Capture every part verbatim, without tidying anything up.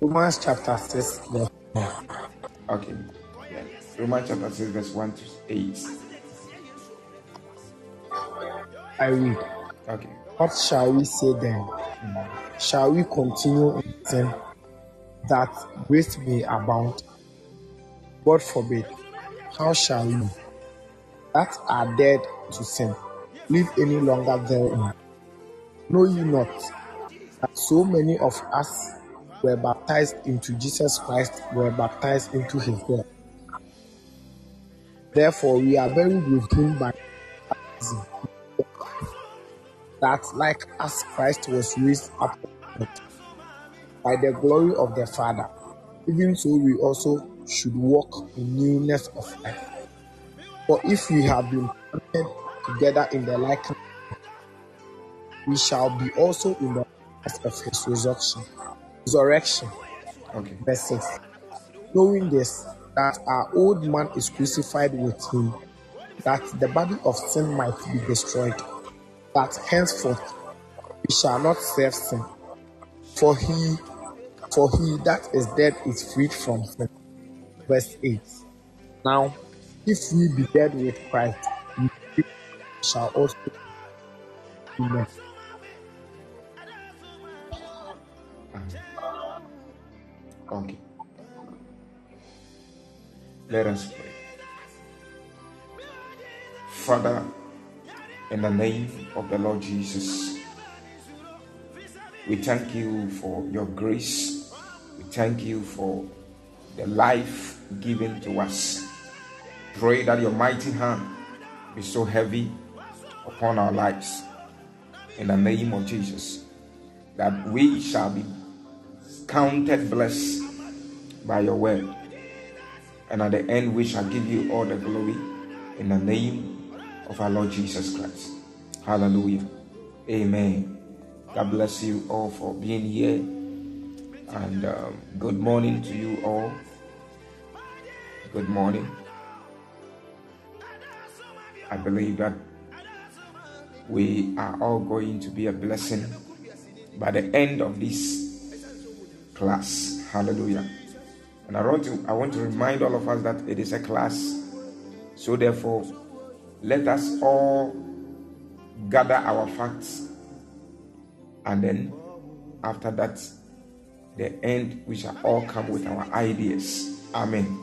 Romans chapter six. Okay. Yeah. Romans chapter six, verse one to eight. I read. Okay. What shall we say then? Mm-hmm. Shall we continue in sin that grace may abound? God forbid. How shall you that are dead to sin live any longer therein? Know ye not that so many of us were baptized into Jesus Christ, were baptized into his death? Therefore we are buried with him by baptism, that like as Christ was raised up by the glory of the Father, even so we also should walk in newness of life. For if we have been planted together in the likeness, we shall be also in the likeness of his resurrection. Resurrection. Okay. Verse six. Knowing this, that our old man is crucified with him, that the body of sin might be destroyed, that henceforth we shall not serve sin. For he, for he that is dead is freed from sin. Verse eight. Now, if we be dead with Christ, we shall also be dead. Okay. Let us pray. Father, in the name of the Lord Jesus, we thank you for your grace. We thank you for the life given to us. Pray that your mighty hand be so heavy upon our lives, in the name of Jesus, that we shall be counted blessed by your word, and at the end we shall give you all the glory, in the name of our Lord Jesus Christ. Hallelujah. Amen. God bless you all for being here, and um, good morning to you all. Good morning. I believe that we are all going to be a blessing by the end of this class. Hallelujah. And I want to I want to remind all of us that it is a class. So therefore, let us all gather our facts, and then after that, the end, we shall all come with our ideas. Amen.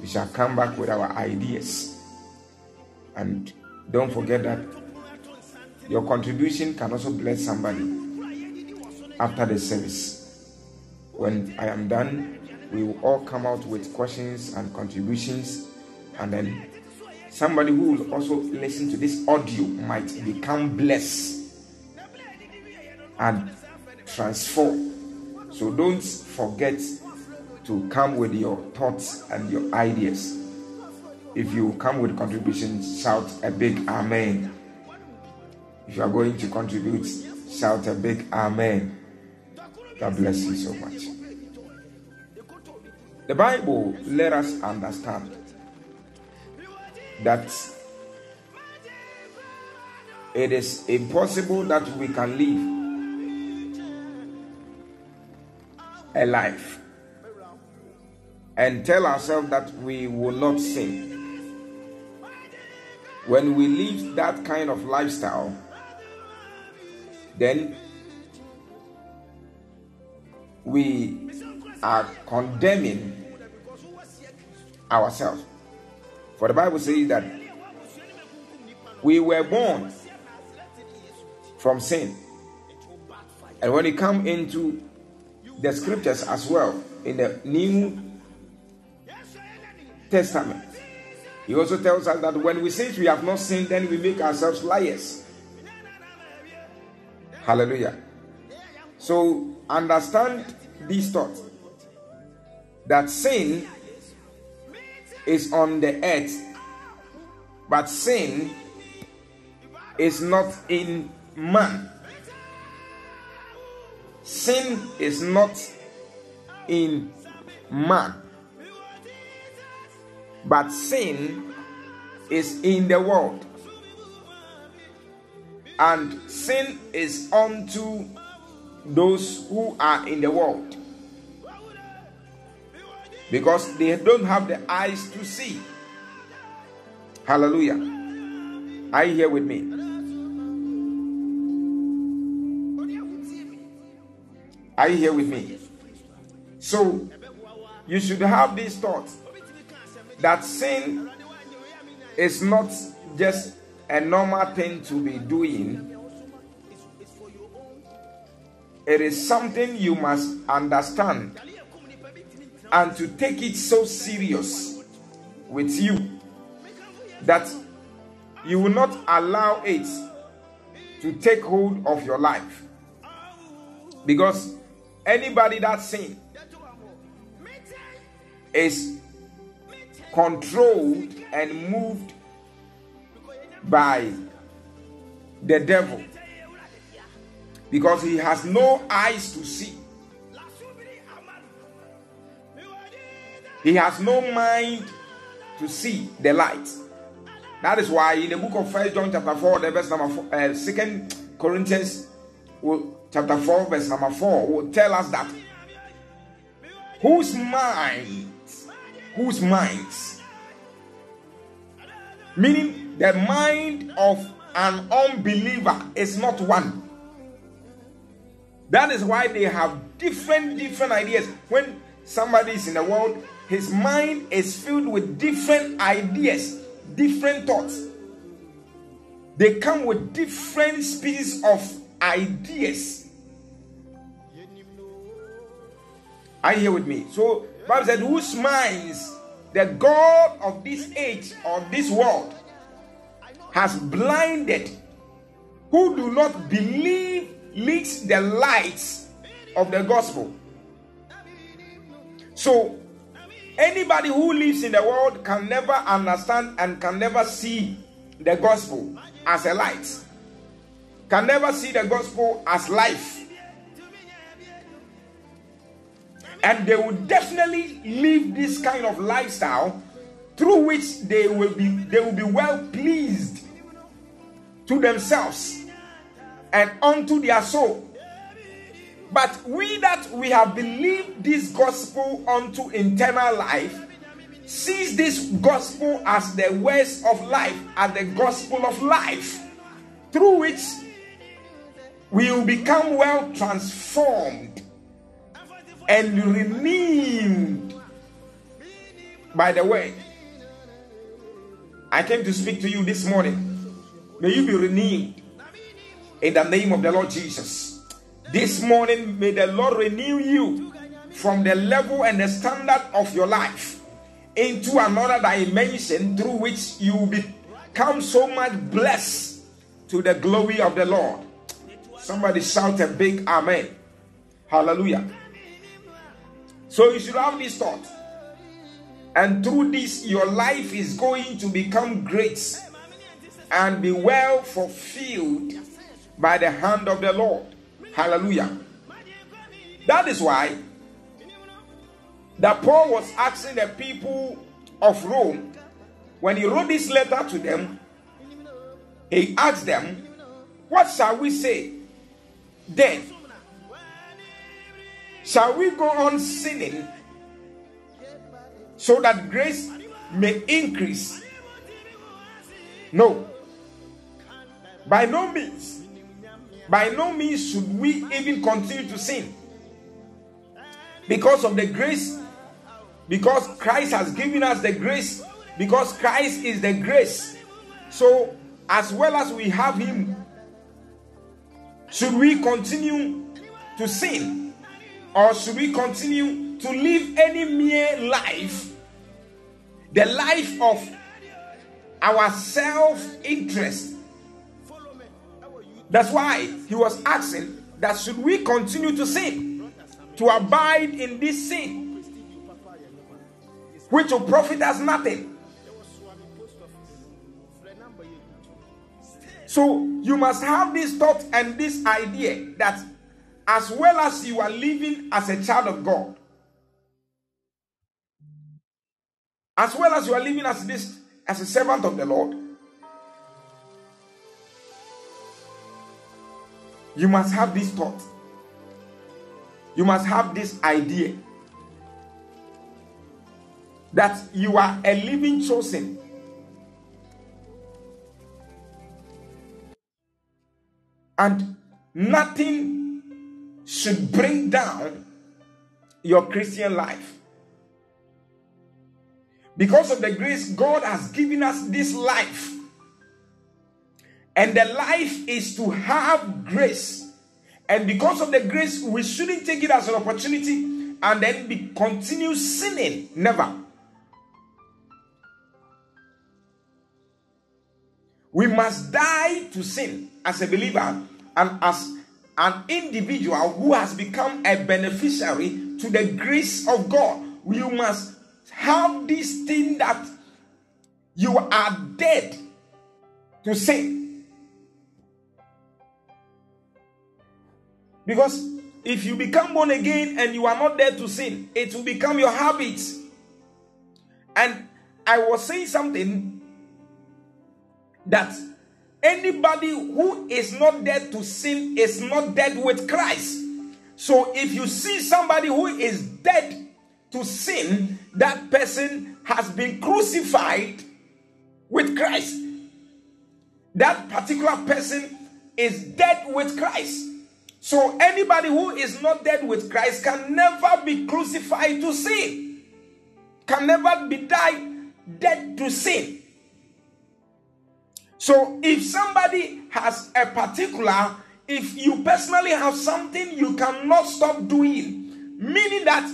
We shall come back with our ideas. And don't forget that your contribution can also bless somebody after the service. When I am done, we will all come out with questions and contributions, and then somebody who will also listen to this audio might become blessed and transformed. So don't forget to come with your thoughts and your ideas. If you come with contributions, shout a big amen. If you are going to contribute, shout a big amen. God bless you so much. The Bible let us understand that it is impossible that we can live a life and tell ourselves that we will not sin. When we live that kind of lifestyle, then we are condemning ourselves. For the Bible says that we were born from sin. And when it comes into the scriptures as well, in the New Testament, he also tells us that when we say we have not sinned, then we make ourselves liars. Hallelujah. So understand this thought, that sin is on the earth, but sin is not in man. Sin is not in man, but sin is in the world, and sin is unto those who are in the world. because they don't have the eyes to see. Hallelujah. Are you here with me? Are you here with me? So you should have this thought that sin is not just a normal thing to be doing. It is something you must understand and to take it so serious with you that you will not allow it to take hold of your life. Because anybody that sins is controlled and moved by the devil, because he has no eyes to see. He has no mind to see the light. That is why in the book of First John chapter four, the verse number four, uh, Second Corinthians will, chapter four, verse number four, will tell us that whose mind, whose minds, meaning the mind of an unbeliever is not one. That is why they have different, different ideas. When somebody is in the world, his mind is filled with different ideas, different thoughts. They come with different species of ideas. Are you here with me? So, Bible said, whose minds the God of this age or this world has blinded, who do not believe leads the lights of the gospel. So anybody who lives in the world can never understand and can never see the gospel as a light, can never see the gospel as life, and they will definitely live this kind of lifestyle through which they will be they will be well pleased to themselves and unto their soul. But we that we have believed this gospel unto eternal life, sees this gospel as the words of life, as the gospel of life, through which we will become well transformed and renewed by the word. I came to speak to you this morning. May you be renewed in the name of the Lord Jesus. This morning, may the Lord renew you from the level and the standard of your life into another dimension through which you become so much blessed to the glory of the Lord. Somebody shout a big amen. Hallelujah. So you should have this thought. And through this, your life is going to become great and be well fulfilled by the hand of the Lord. Hallelujah. That is why that Paul was asking the people of Rome, when he wrote this letter to them, he asked them, what shall we say then? Shall we go on sinning so that grace may increase? No. By no means. By no means should we even continue to sin. Because of the grace, because Christ has given us the grace, because Christ is the grace. So, as well as we have Him, should we continue to sin? Or should we continue to live any mere life? The life of our self-interest. That's why he was asking that should we continue to sin, to abide in this sin, which will profit us nothing. So you must have this thought and this idea that as well as you are living as a child of God, as well as you are living as this as a servant of the Lord, you must have this thought. You must have this idea that you are a living chosen. And nothing should bring down your Christian life. Because of the grace God has given us this life. And the life is to have grace. And because of the grace, we shouldn't take it as an opportunity and then be continue sinning. Never. We must die to sin as a believer and as an individual who has become a beneficiary to the grace of God. You must have this thing that you are dead to sin. Because if you become born again and you are not dead to sin, it will become your habit. And I was saying something that anybody who is not dead to sin is not dead with Christ. So if you see somebody who is dead to sin, that person has been crucified with Christ. That particular person is dead with Christ. So anybody who is not dead with Christ can never be crucified to sin, can never be died dead to sin. So if somebody has a particular, if you personally have something you cannot stop doing, meaning that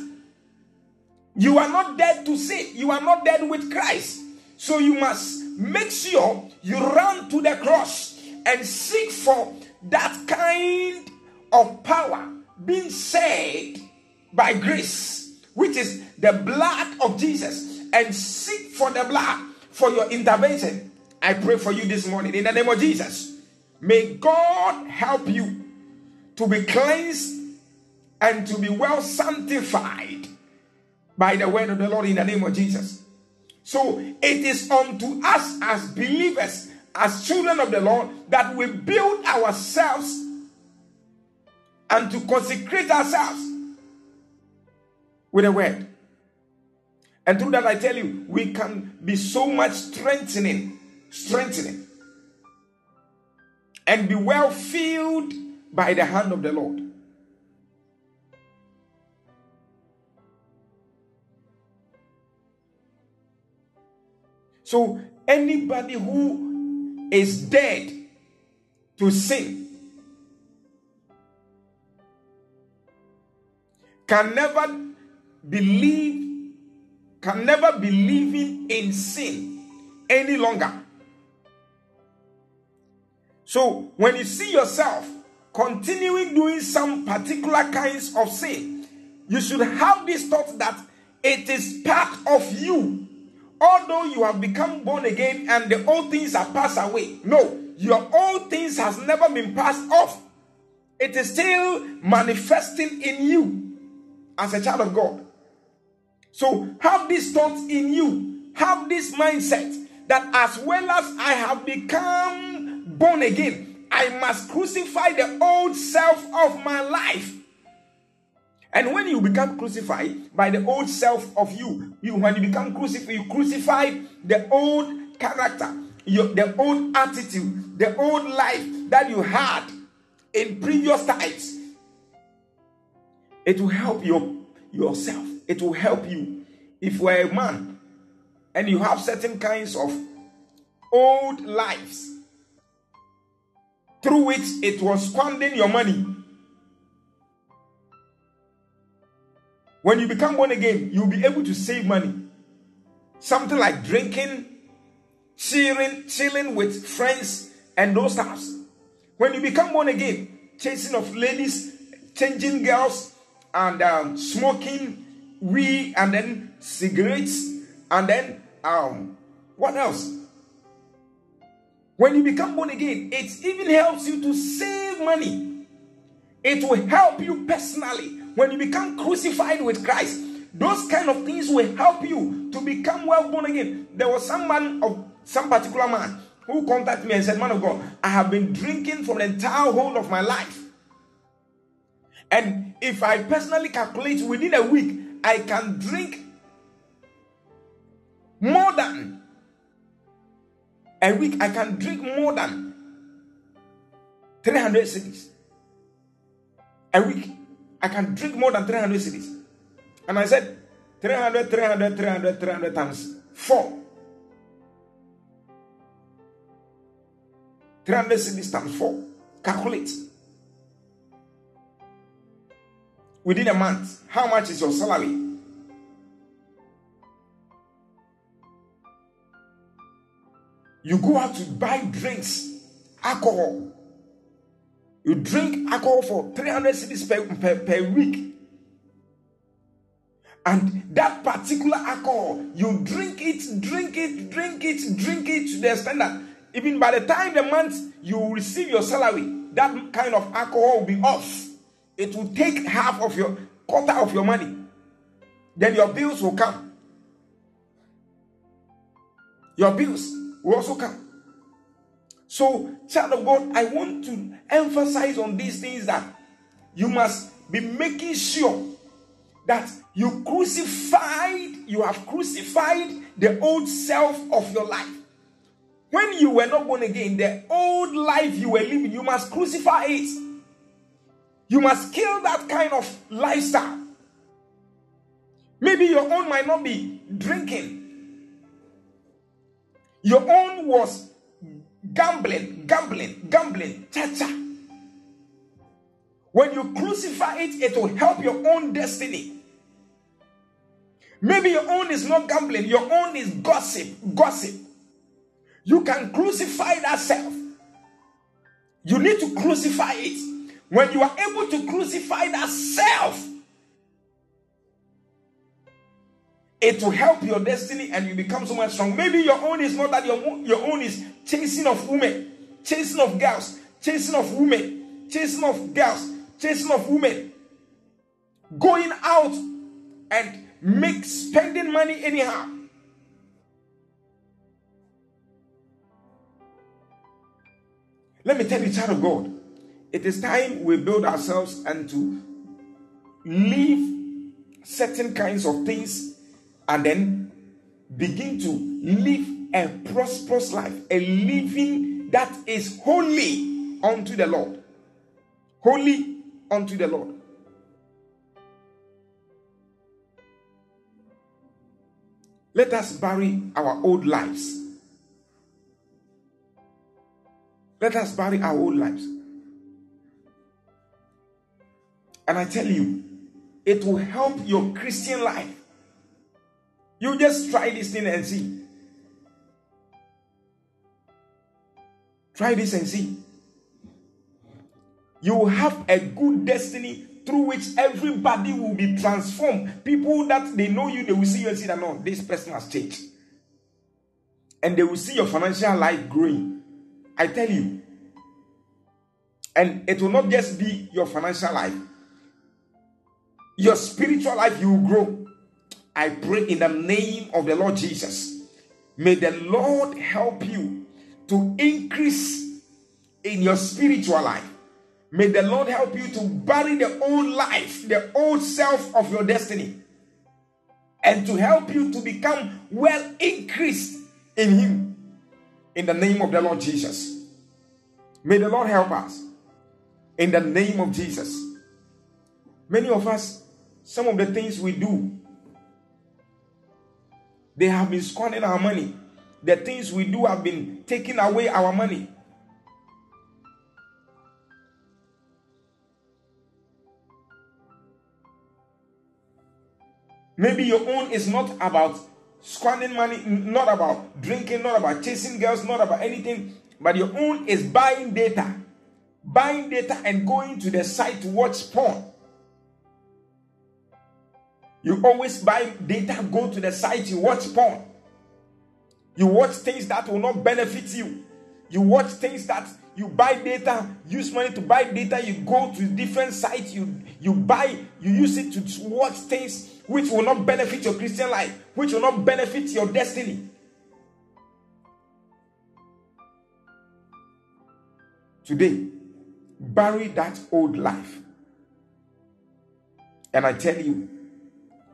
you are not dead to sin, you are not dead with Christ. So you must make sure you run to the cross and seek for that kind of power being saved by grace, which is the blood of Jesus, and seek for the blood for your intervention. I pray for you this morning in the name of Jesus. May God help you to be cleansed and to be well sanctified by the word of the Lord in the name of Jesus. So it is unto us as believers, as children of the Lord, that we build ourselves and to consecrate ourselves with the word. And through that, I tell you, we can be so much strengthening. Strengthening and be well filled by the hand of the Lord. So anybody who is dead to sin can never believe, can never be living in sin any longer. So, when you see yourself continuing doing some particular kinds of sin, you should have this thought that it is part of you. Although you have become born again and the old things are passed away. No, your old things has never been passed off. It is still manifesting in you as a child of God. So, have these thoughts in you. Have this mindset that as well as I have become born again, I must crucify the old self of my life. And when you become crucified by the old self of you, you when you become crucified, you crucify the old character, your, the old attitude, the old life that you had in previous times. It will help your, yourself. It will help you. If you are a man and you have certain kinds of old lives through which it was squandering your money. When you become born again, you'll be able to save money. Something like drinking, chilling, chilling with friends and those types. When you become born again, chasing of ladies, changing girls, and um, smoking weed, and then cigarettes, and then um, what else? When you become born again, it even helps you to save money. It will help you personally. When you become crucified with Christ, those kind of things will help you to become well born again. There was some man of some particular man who contacted me and said, "Man of God, I have been drinking for the entire whole of my life. And if I personally calculate within a week, I can drink more than a week. I can drink more than three hundred cedis a week. I can drink more than three hundred cedis. And I said three hundred, three hundred, three hundred, three hundred times four. three hundred cedis times four. Calculate. Within a month, how much is your salary? You go out to buy drinks, alcohol. You drink alcohol for three hundred cedis per, per, per week. And that particular alcohol, you drink it, drink it, drink it, drink it to the extent that even by the time the month you receive your salary, that kind of alcohol will be off. It will take half of your, quarter of your money. Then your bills will come. Your bills will also come. So, child of God, I want to emphasize on these things that you must be making sure that you crucified, you have crucified the old self of your life. When you were not born again, the old life you were living, you must crucify it. You must kill that kind of lifestyle. Maybe your own might not be drinking. Your own was gambling, gambling, gambling, cha-cha. When you crucify it, it will help your own destiny. Maybe your own is not gambling. Your own is gossip, gossip. You can crucify that self. You need to crucify it. When you are able to crucify that self, it will help your destiny and you become so much strong. Maybe your own is not that. Your own, your own is chasing of women, chasing of girls, chasing of women, chasing of girls, chasing of women. Going out and make spending money anyhow. Let me tell you, child of God, it is time we build ourselves and to leave certain kinds of things. And then begin to live a prosperous life, a living that is holy unto the Lord. Holy unto the Lord. Let us bury our old lives. Let us bury our old lives. And I tell you, it will help your Christian life. You just try this thing and see. Try this and see. You will have a good destiny through which everybody will be transformed. People that they know you, they will see you and see that, no, this person has changed. And they will see your financial life growing. I tell you. And it will not just be your financial life. Your spiritual life, you will grow. I pray in the name of the Lord Jesus. May the Lord help you to increase in your spiritual life. May the Lord help you to bury the old life, the old self of your destiny. And to help you to become well increased in Him. In the name of the Lord Jesus. May the Lord help us. In the name of Jesus. Many of us, some of the things we do, they have been squandering our money. The things we do have been taking away our money. Maybe your own is not about squandering money, not about drinking, not about chasing girls, not about anything. But your own is buying data. Buying data and going to the site to watch porn. You always buy data, go to the site, you watch porn. You watch things that will not benefit you. You watch things that you buy data, use money to buy data, you go to different sites, you, you buy, you use it to watch things which will not benefit your Christian life, which will not benefit your destiny. Today, bury that old life. And I tell you,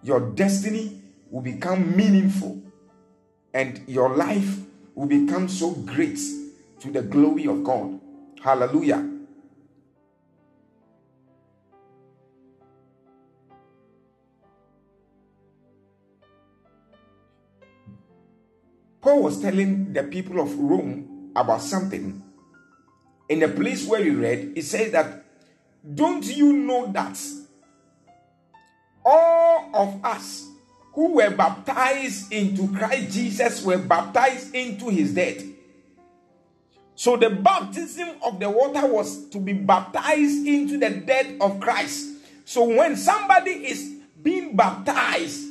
your destiny will become meaningful. and your life will become so great to the glory of God. Hallelujah. Paul was telling the people of Rome about something. In the place where we read, it says that, don't you know that all of us who were baptized into Christ Jesus were baptized into his death? So the baptism of the water was to be baptized into the death of Christ. So when somebody is being baptized,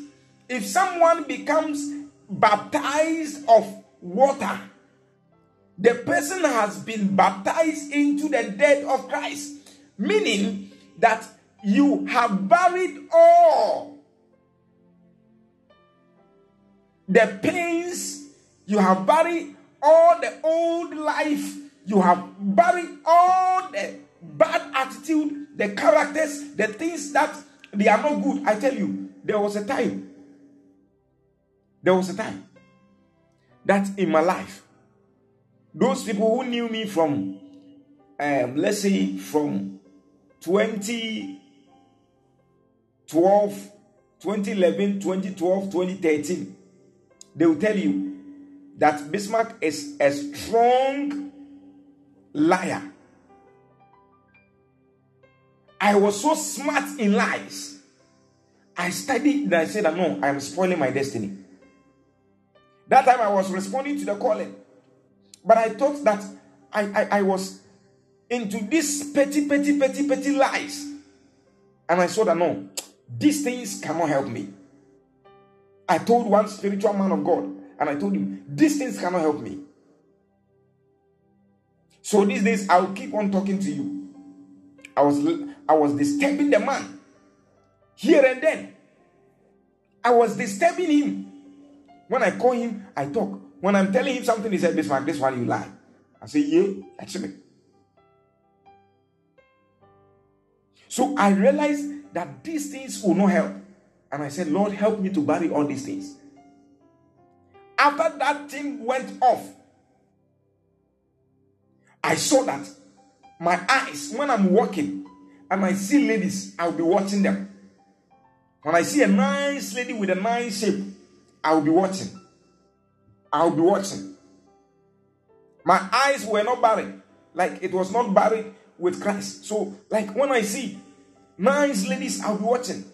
if someone becomes baptized of water, the person has been baptized into the death of Christ, meaning that you have buried all the pains, you have buried all the old life, you have buried all the bad attitude, the characters, the things that they are not good. I tell you, there was a time There was a time that in my life, those people who knew me from, um, let's say, from twenty twelve, twenty eleven, twenty twelve, twenty thirteen, they will tell you that Bismarck is a strong liar. I was so smart in lies. I studied and I said that no, I am spoiling my destiny. That time I was responding to the calling. But I thought that I, I, I was into these petty, petty, petty, petty lies. And I saw that no, these things cannot help me. I told one spiritual man of God, and I told him, these things cannot help me. So these days, I'll keep on talking to you. I was, I was disturbing the man. Here and then, I was disturbing him. When I call him, I talk. When I'm telling him something, he said, Bismarck, this one you lie. I say, yeah, that's me. So I realized that these things will not help. And I said, Lord, help me to bury all these things. After that thing went off, I saw that my eyes, when I'm walking and I see ladies, I'll be watching them. When I see a nice lady with a nice shape, I'll be watching. I'll be watching. My eyes were not buried. Like it was not buried with Christ. So like when I see nice ladies, I'll be watching.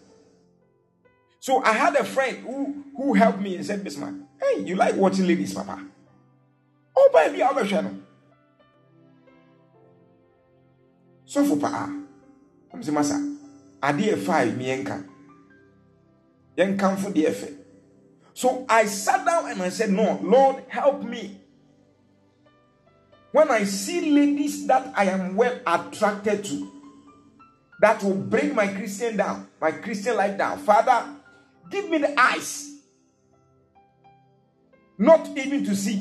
So I had a friend who, who helped me and said, Bismarck, hey, you like watching ladies, Papa? Oh, baby, I'll be channel. So for Papa, I'm saying, Masa, I did five, me and can. Then come for the effort. So I sat down and I said, no, Lord, help me. When I see ladies that I am well attracted to, that will bring my Christian down, my Christian life down. Father, give me the eyes, not even to see.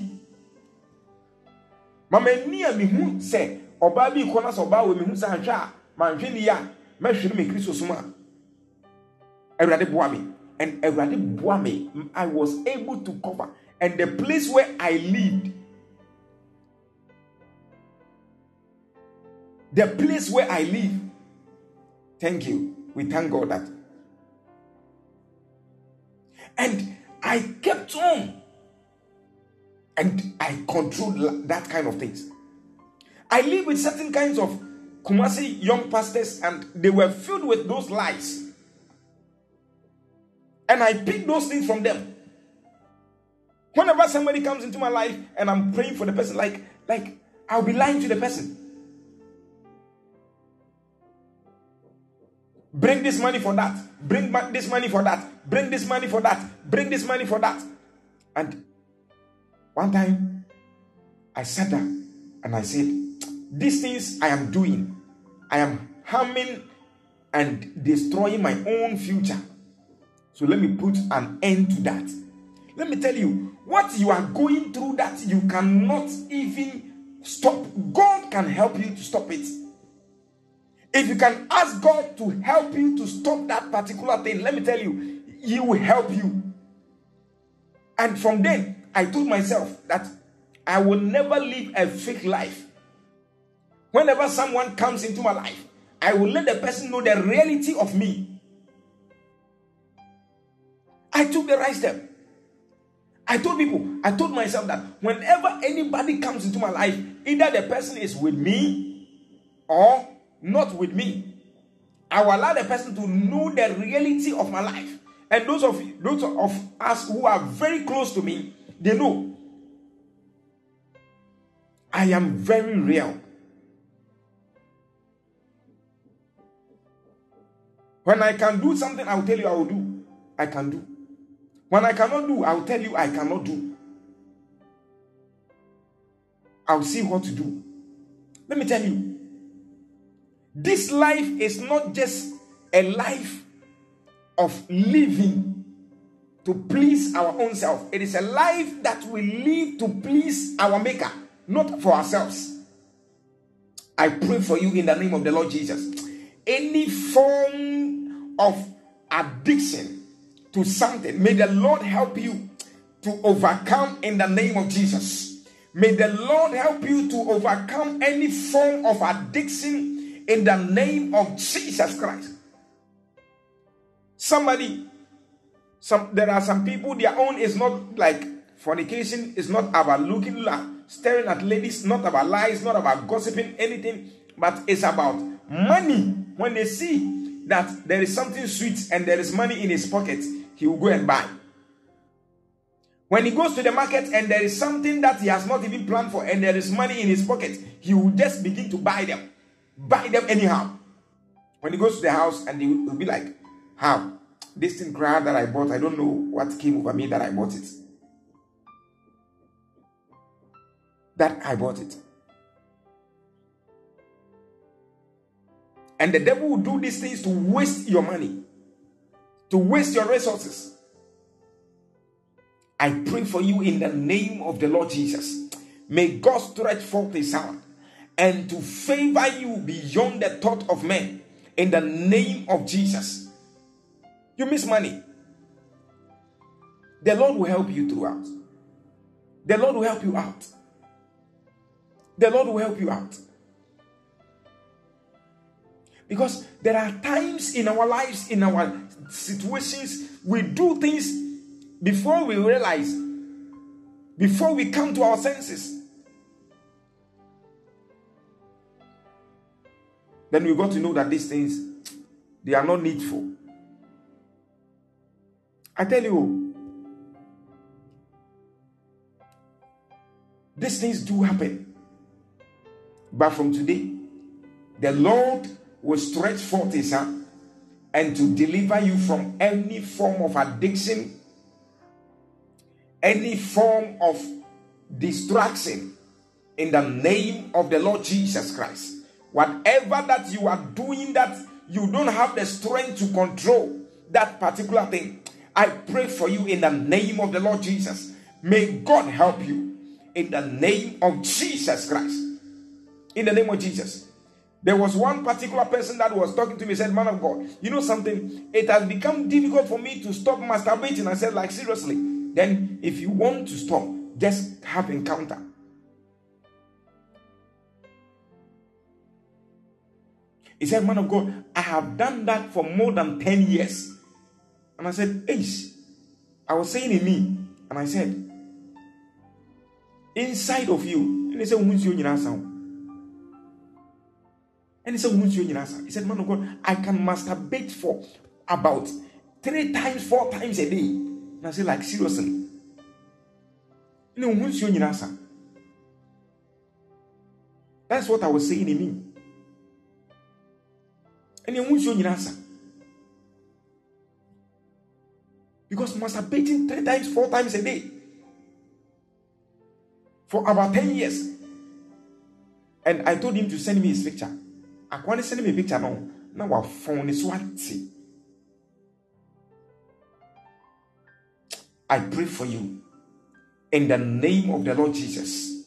Mama niya mihu se oba bi kona so ba we mihu sa hwa manhwe ni ya ma hwe me Kristo soma. Ewrade boa me. And I was able to cover. And the place where I lived, the place where I live, thank you. We thank God that. And I kept on. And I controlled that kind of things. I live with certain kinds of Kumasi young pastors, and they were filled with those lies. And I pick those things from them. Whenever somebody comes into my life and I'm praying for the person, like, like I'll be lying to the person. Bring this money for that. Bring this money for that. Bring this money for that. Bring this money for that. And one time, I sat down and I said, these things I am doing, I am harming and destroying my own future. So let me put an end to that. Let me tell you, what you are going through that you cannot even stop, God can help you to stop it. If you can ask God to help you to stop that particular thing, let me tell you, he will help you. And from then, I told myself that I will never live a fake life. Whenever someone comes into my life, I will let the person know the reality of me. I took the right step. I told people, I told myself that whenever anybody comes into my life, either the person is with me or not with me. I will allow the person to know the reality of my life. And those of, those of us who are very close to me, they know I am very real. When I can do something, I will tell you I will do. I can do. When I cannot do, I will tell you I cannot do. I will see what to do. Let me tell you, this life is not just a life of living to please our own self. It is a life that we live to please our Maker, not for ourselves. I pray for you in the name of the Lord Jesus. Any form of addiction to something, may the Lord help you to overcome in the name of Jesus. May the Lord help you to overcome any form of addiction in the name of Jesus Christ. Somebody, some there are some people, their own is not like fornication, it's not about looking, staring at ladies, not about lies, not about gossiping, anything, but it's about money. When they see that there is something sweet and there is money in his pocket, he will go and buy. When he goes to the market and there is something that he has not even planned for and there is money in his pocket, he will just begin to buy them. Buy them anyhow. When he goes to the house and he will be like, how? This thing crowd that I bought, I don't know what came over me that I bought it. That I bought it. And the devil will do these things to waste your money, to waste your resources. I pray for you in the name of the Lord Jesus. May God stretch forth his hand and to favor you beyond the thought of men in the name of Jesus. You miss money. The Lord will help you throughout. The Lord will help you out. The Lord will help you out. Because there are times in our lives, in our situations, we do things before we realize, before we come to our senses. Then we got to know that these things, they are not needful. I tell you, these things do happen. But from today, the Lord will stretch forth his hand and to deliver you from any form of addiction, any form of distraction in the name of the Lord Jesus Christ. Whatever that you are doing that you don't have the strength to control that particular thing, I pray for you in the name of the Lord Jesus. May God help you in the name of Jesus Christ. In the name of Jesus. There was one particular person that was talking to me, said, man of God, you know something? It has become difficult for me to stop masturbating. I said, like, seriously? Then if you want to stop, just have encounter. He said, man of God, I have done that for more than ten years. And I said, eish. I was saying in me, and I said, inside of you. And he said, who's you in our sound? And he said, he said, man of God, I can masturbate for about three times, four times a day. And I said, like, seriously? That's what I was saying in me. Because masturbating three times, four times a day for about ten years. And I told him to send me his picture. I want to send me a picture now. Now our phone is one. I pray for you in the name of the Lord Jesus.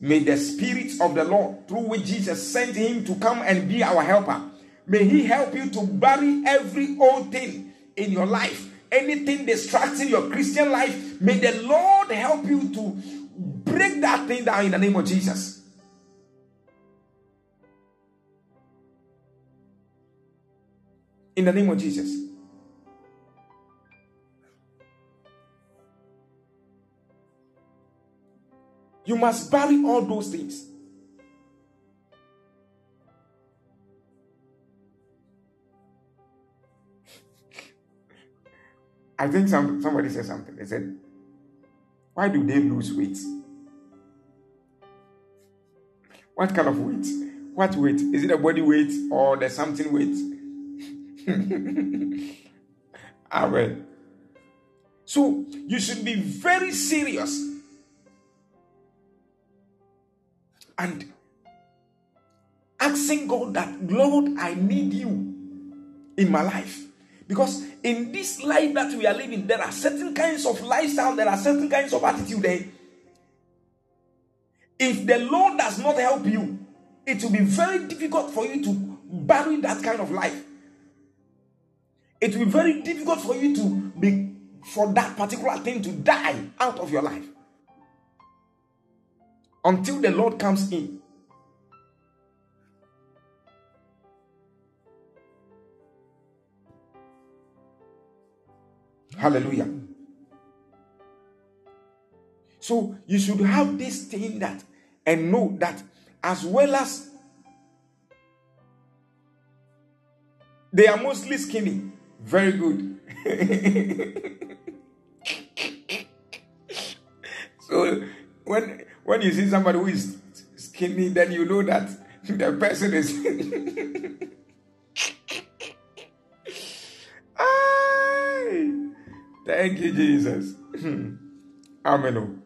May the Spirit of the Lord, through which Jesus sent him to come and be our helper, may he help you to bury every old thing in your life anything distracting your Christian life, may the Lord help you to break that thing down in the name of Jesus. In the name of Jesus. You must bury all those things. I think some, somebody said something. They said, why do they lose weight? What kind of weight? What weight? Is it a body weight or there's something weight? Amen. So you should be very serious. And asking God that, Lord, I need you in my life. Because in this life that we are living, there are certain kinds of lifestyle, there are certain kinds of attitude there. If the Lord does not help you, it will be very difficult for you to bury that kind of life. It will be very difficult for you to be, for that particular thing to die out of your life. Until the Lord comes in. Hallelujah. So you should have this thing that and know that as well as they are mostly skinny, very good. So when When you see somebody who is skinny, then you know that the person is. Thank you, Jesus. Amen.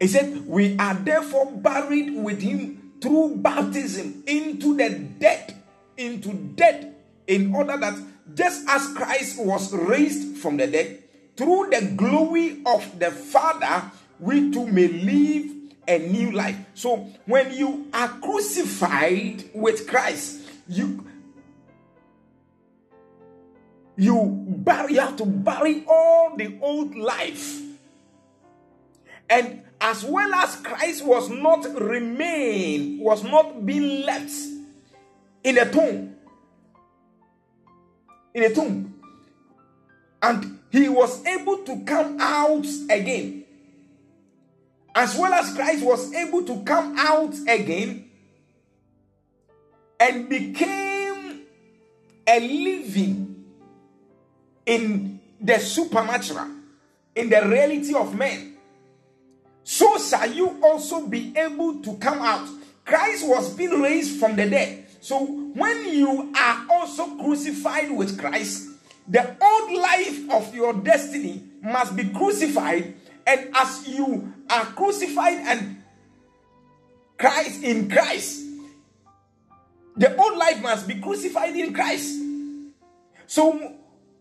He said, we are therefore buried with him through baptism into the death, into death, in order that just as Christ was raised from the dead, through the glory of the Father, we too may live a new life. So when you are crucified with Christ, you you, bury, you have to bury all the old life. And as well as Christ was not remain, was not being left in a tomb. In a tomb. And he was able to come out again. As well as Christ was able to come out again and became a living in the supernatural, in the reality of men, so shall you also be able to come out. Christ was being raised from the dead. So when you are also crucified with Christ, the old life of your destiny must be crucified. And as you are crucified and Christ in Christ, the old life must be crucified in Christ. So,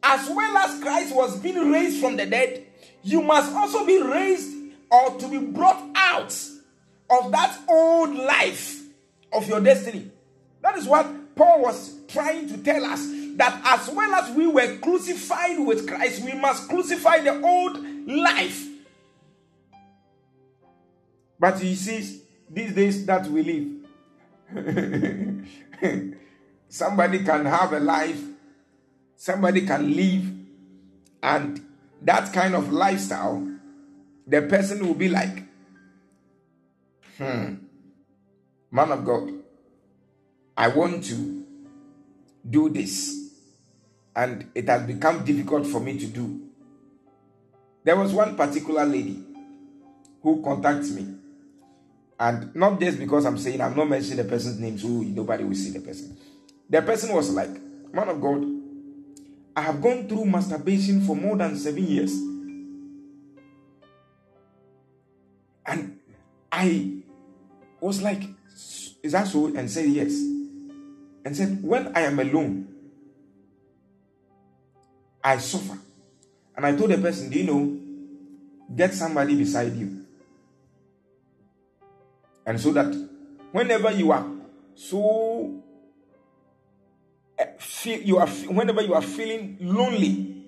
as well as Christ was being raised from the dead, you must also be raised or to be brought out of that old life of your destiny. That is what Paul was trying to tell us, that as well as we were crucified with Christ, we must crucify the old life. But you see, these days that we live, somebody can have a life, somebody can live, and that kind of lifestyle, the person will be like, hmm, man of God, I want to do this, and it has become difficult for me to do. There was one particular lady who contacts me. And not just because I'm saying, I'm not mentioning the person's name, so nobody will see the person. The person was like, man of God, I have gone through masturbation for more than seven years. And I was like, is that so? And said, yes. And said, when I am alone, I suffer. And I told the person, do you know, get somebody beside you. And so that whenever you are so feel you are whenever you are feeling lonely,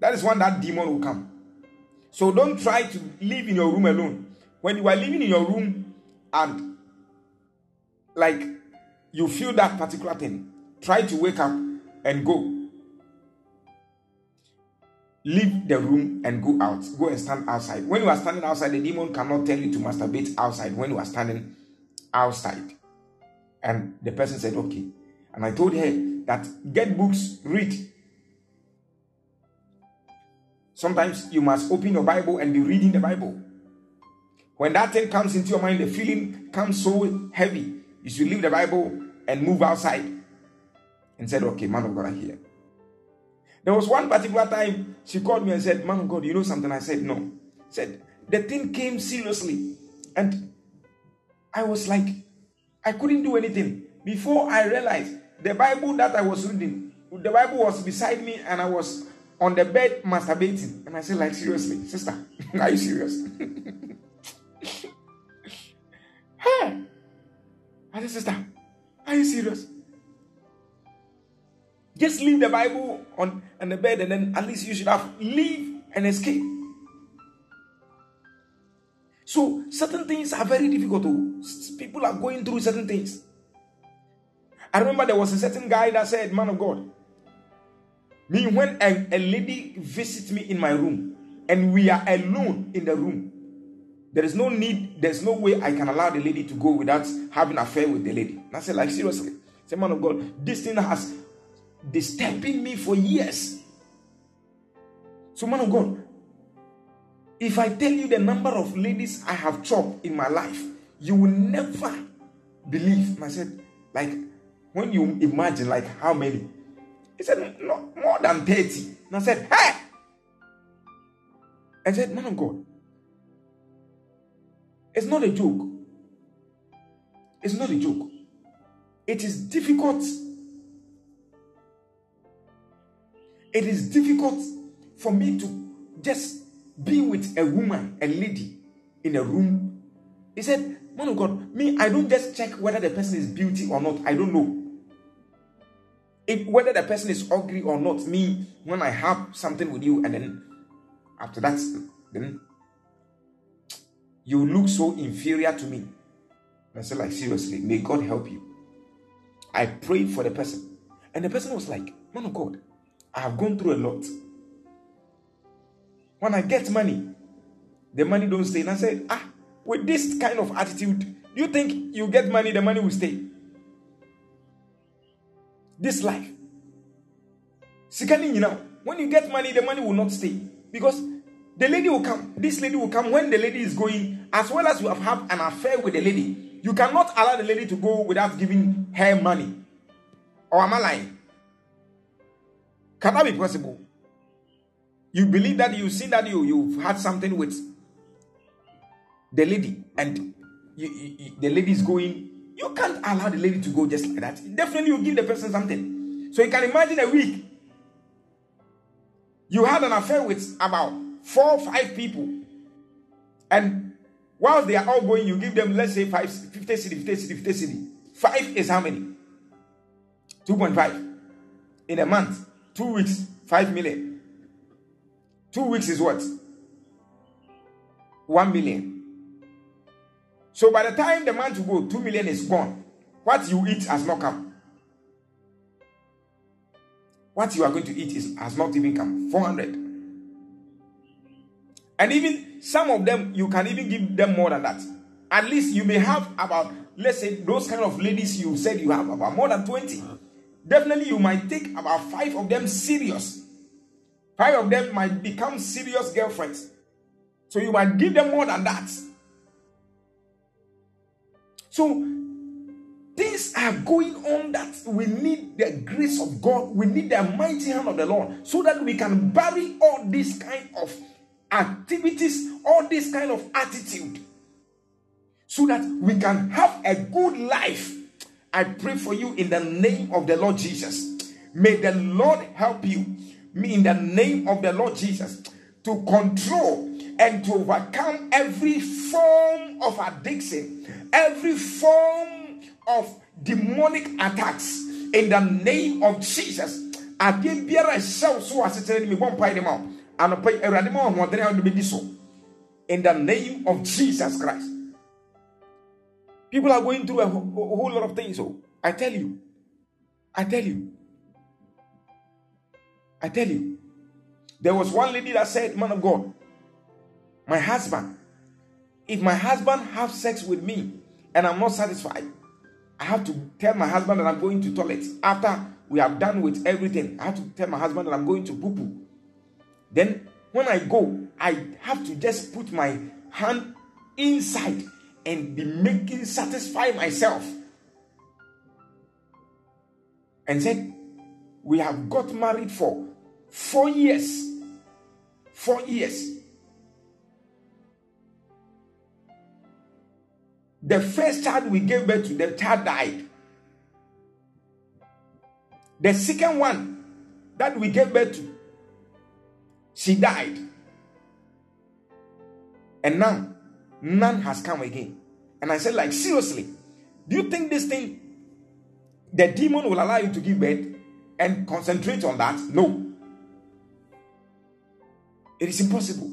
that is when that demon will come. So don't try to live in your room alone. When you are living in your room and like you feel that particular thing, try to wake up and go. Leave the room and go out. Go and stand outside. When you are standing outside, the demon cannot tell you to masturbate outside when you are standing outside. And the person said, okay. And I told her that get books, read. Sometimes you must open your Bible and be reading the Bible. When that thing comes into your mind, the feeling comes so heavy, you should leave the Bible and move outside. And said, okay, man of God, I hear. There was one particular time she called me and said, man of God, you know something? I said, no. Said, the thing came seriously. And I was like, I couldn't do anything. Before I realized, the Bible that I was reading, the Bible was beside me and I was on the bed masturbating. And I said, like, seriously, sister, are you serious? Hey. I said, sister, are you serious? Just leave the Bible on, on the bed and then at least you should have leave and escape. So certain things are very difficult. People are going through certain things. I remember there was a certain guy that said, man of God, me when a, a lady visits me in my room and we are alone in the room, there is no need, there's no way I can allow the lady to go without having an affair with the lady. And I said, like, seriously, I said, man of God, this thing has disturbing me for years. So, man of God, if I tell you the number of ladies I have chopped in my life, you will never believe. And I said, like, when you imagine, like, how many? He said, no, more than thirty. And I said, hey! I said, man of God, it's not a joke. It's not a joke. It is difficult. It is difficult for me to just be with a woman, a lady, in a room. He said, man of God, me, I don't just check whether the person is beauty or not. I don't know. If, whether the person is ugly or not, me, when I have something with you, and then after that, then you look so inferior to me. And I said, like, seriously, may God help you. I prayed for the person. And the person was like, man of God, I have gone through a lot. When I get money, the money don't stay. And I said, ah, with this kind of attitude, do you think you get money, the money will stay? This life. Secondly, you know, when you get money, the money will not stay. Because the lady will come, this lady will come when the lady is going, as well as you have had an affair with the lady. You cannot allow the lady to go without giving her money. Or am I lying? Can that be possible? You believe that you see that you, you've had something with the lady and you, you, you, the lady is going. You can't allow the lady to go just like that. Definitely you give the person something. So you can imagine a week. You had an affair with about four or five people. And whilst they are all going, you give them, let's say, five, fifty cedi, fifty cedi, fifty cedi. Five is how many? two point five in a month. Two weeks, five million. Two weeks is what? One million. So by the time the man to go, two million is gone. What you eat has not come. What you are going to eat is has not even come. four hundred. And even some of them, you can even give them more than that. At least you may have about, let's say, those kind of ladies you said you have about more than twenty. Definitely, you might take about five of them serious. Five of them might become serious girlfriends. So you might give them more than that. So things are going on that we need the grace of God. We need the mighty hand of the Lord so that we can bury all this kind of activities, all this kind of attitude, so that we can have a good life. I pray for you in the name of the Lord Jesus. May the Lord help you in the name of the Lord Jesus to control and to overcome every form of addiction, every form of demonic attacks, in the name of Jesus. I did bear a cell so I said, we won't pay them out. And I pay a radimo on what they have to be so. In the name of Jesus Christ. People are going through a whole lot of things. So I tell you, I tell you, I tell you, there was one lady that said, man of God, my husband, if my husband have sex with me and I'm not satisfied, I have to tell my husband that I'm going to toilet. After we have done with everything, I have to tell my husband that I'm going to poo-poo. Then when I go, I have to just put my hand inside and be making satisfy myself. And said, we have got married for four years. Four years. The first child we gave birth to, the child died. The second one that we gave birth to, she died. And now, none has come again. And I said, like, seriously, do you think this thing, the demon will allow you to give birth and concentrate on that? No. It is impossible.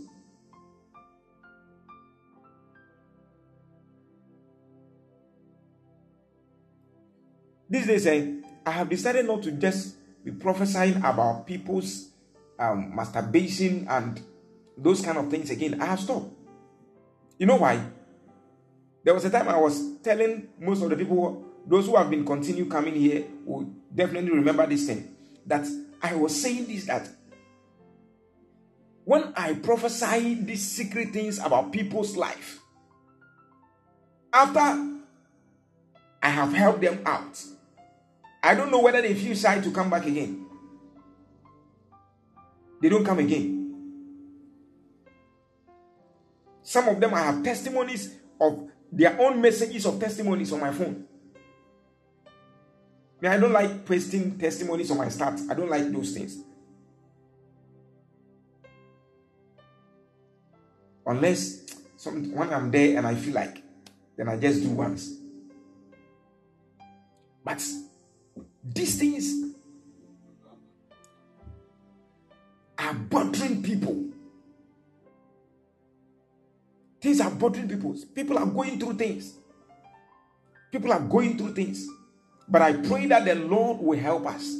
These days, eh, I have decided not to just be prophesying about people's um, masturbation and those kind of things again. I have stopped. You know why? There was a time I was telling most of the people, those who have been continue coming here will definitely remember this thing, that I was saying this, that when I prophesy these secret things about people's life, after I have helped them out, I don't know whether they feel shy to come back again. They don't come again. Some of them, I have testimonies of their own messages of testimonies on my phone. I don't like posting testimonies on my stats. I don't like those things. Unless some, when I'm there and I feel like, then I just do once. But these things are bothering people. Things are bothering people. People are going through things. People are going through things. But I pray that the Lord will help us.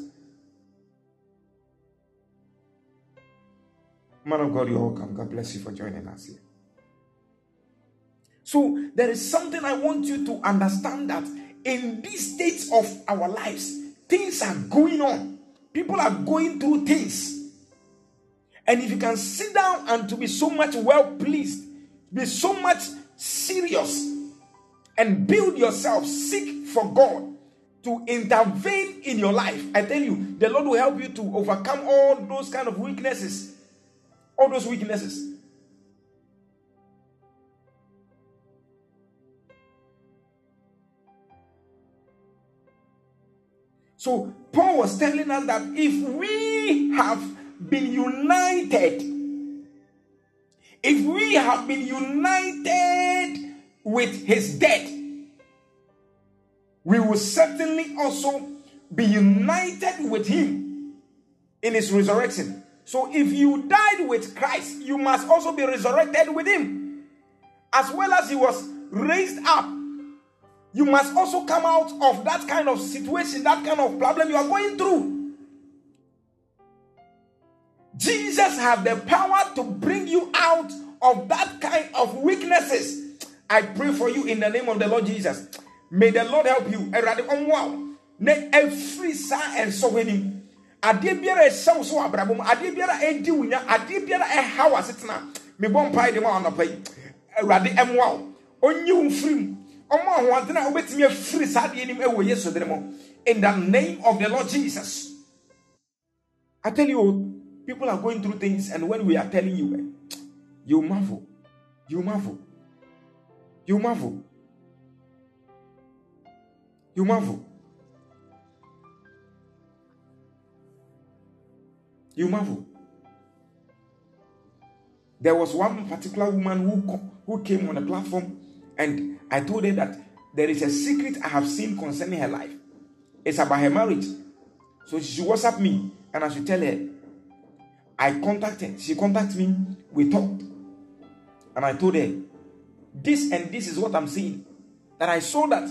Man of God, you're welcome. God bless you for joining us here. So, there is something I want you to understand, that in these states of our lives, things are going on. People are going through things. And if you can sit down and to be so much well pleased, be so much serious, and build yourself, seek for God to intervene in your life, I tell you, the Lord will help you to overcome all those kind of weaknesses. All those weaknesses. So, Paul was telling us that if we have been united, if we have been united with his death, we will certainly also be united with him in his resurrection. So if you died with Christ, you must also be resurrected with him. As well as he was raised up, you must also come out of that kind of situation, that kind of problem you are going through. Jesus has the power to bring you out of that kind of weaknesses. I pray for you in the name of the Lord Jesus. May the Lord help you. Every sign and so many. Adibiara so so abrabum. Adibiara edi unya. Adibiara e hawa sitna. Me bon pay dem on pay. Erade emwa. Onyi unfrim. Omo hoante na obetimi afri sa de nim ewo Yesu de mo. In the name of the Lord Jesus. I tell you, people are going through things, and when we are telling you, you marvel. You marvel. You marvel. You marvel. You marvel. There was one particular woman who, who came on the platform, and I told her that there is a secret I have seen concerning her life. It's about her marriage. So she WhatsApp me and I should tell her. I contacted, she contacted me, we talked. And I told her, this and this is what I'm seeing. That I saw that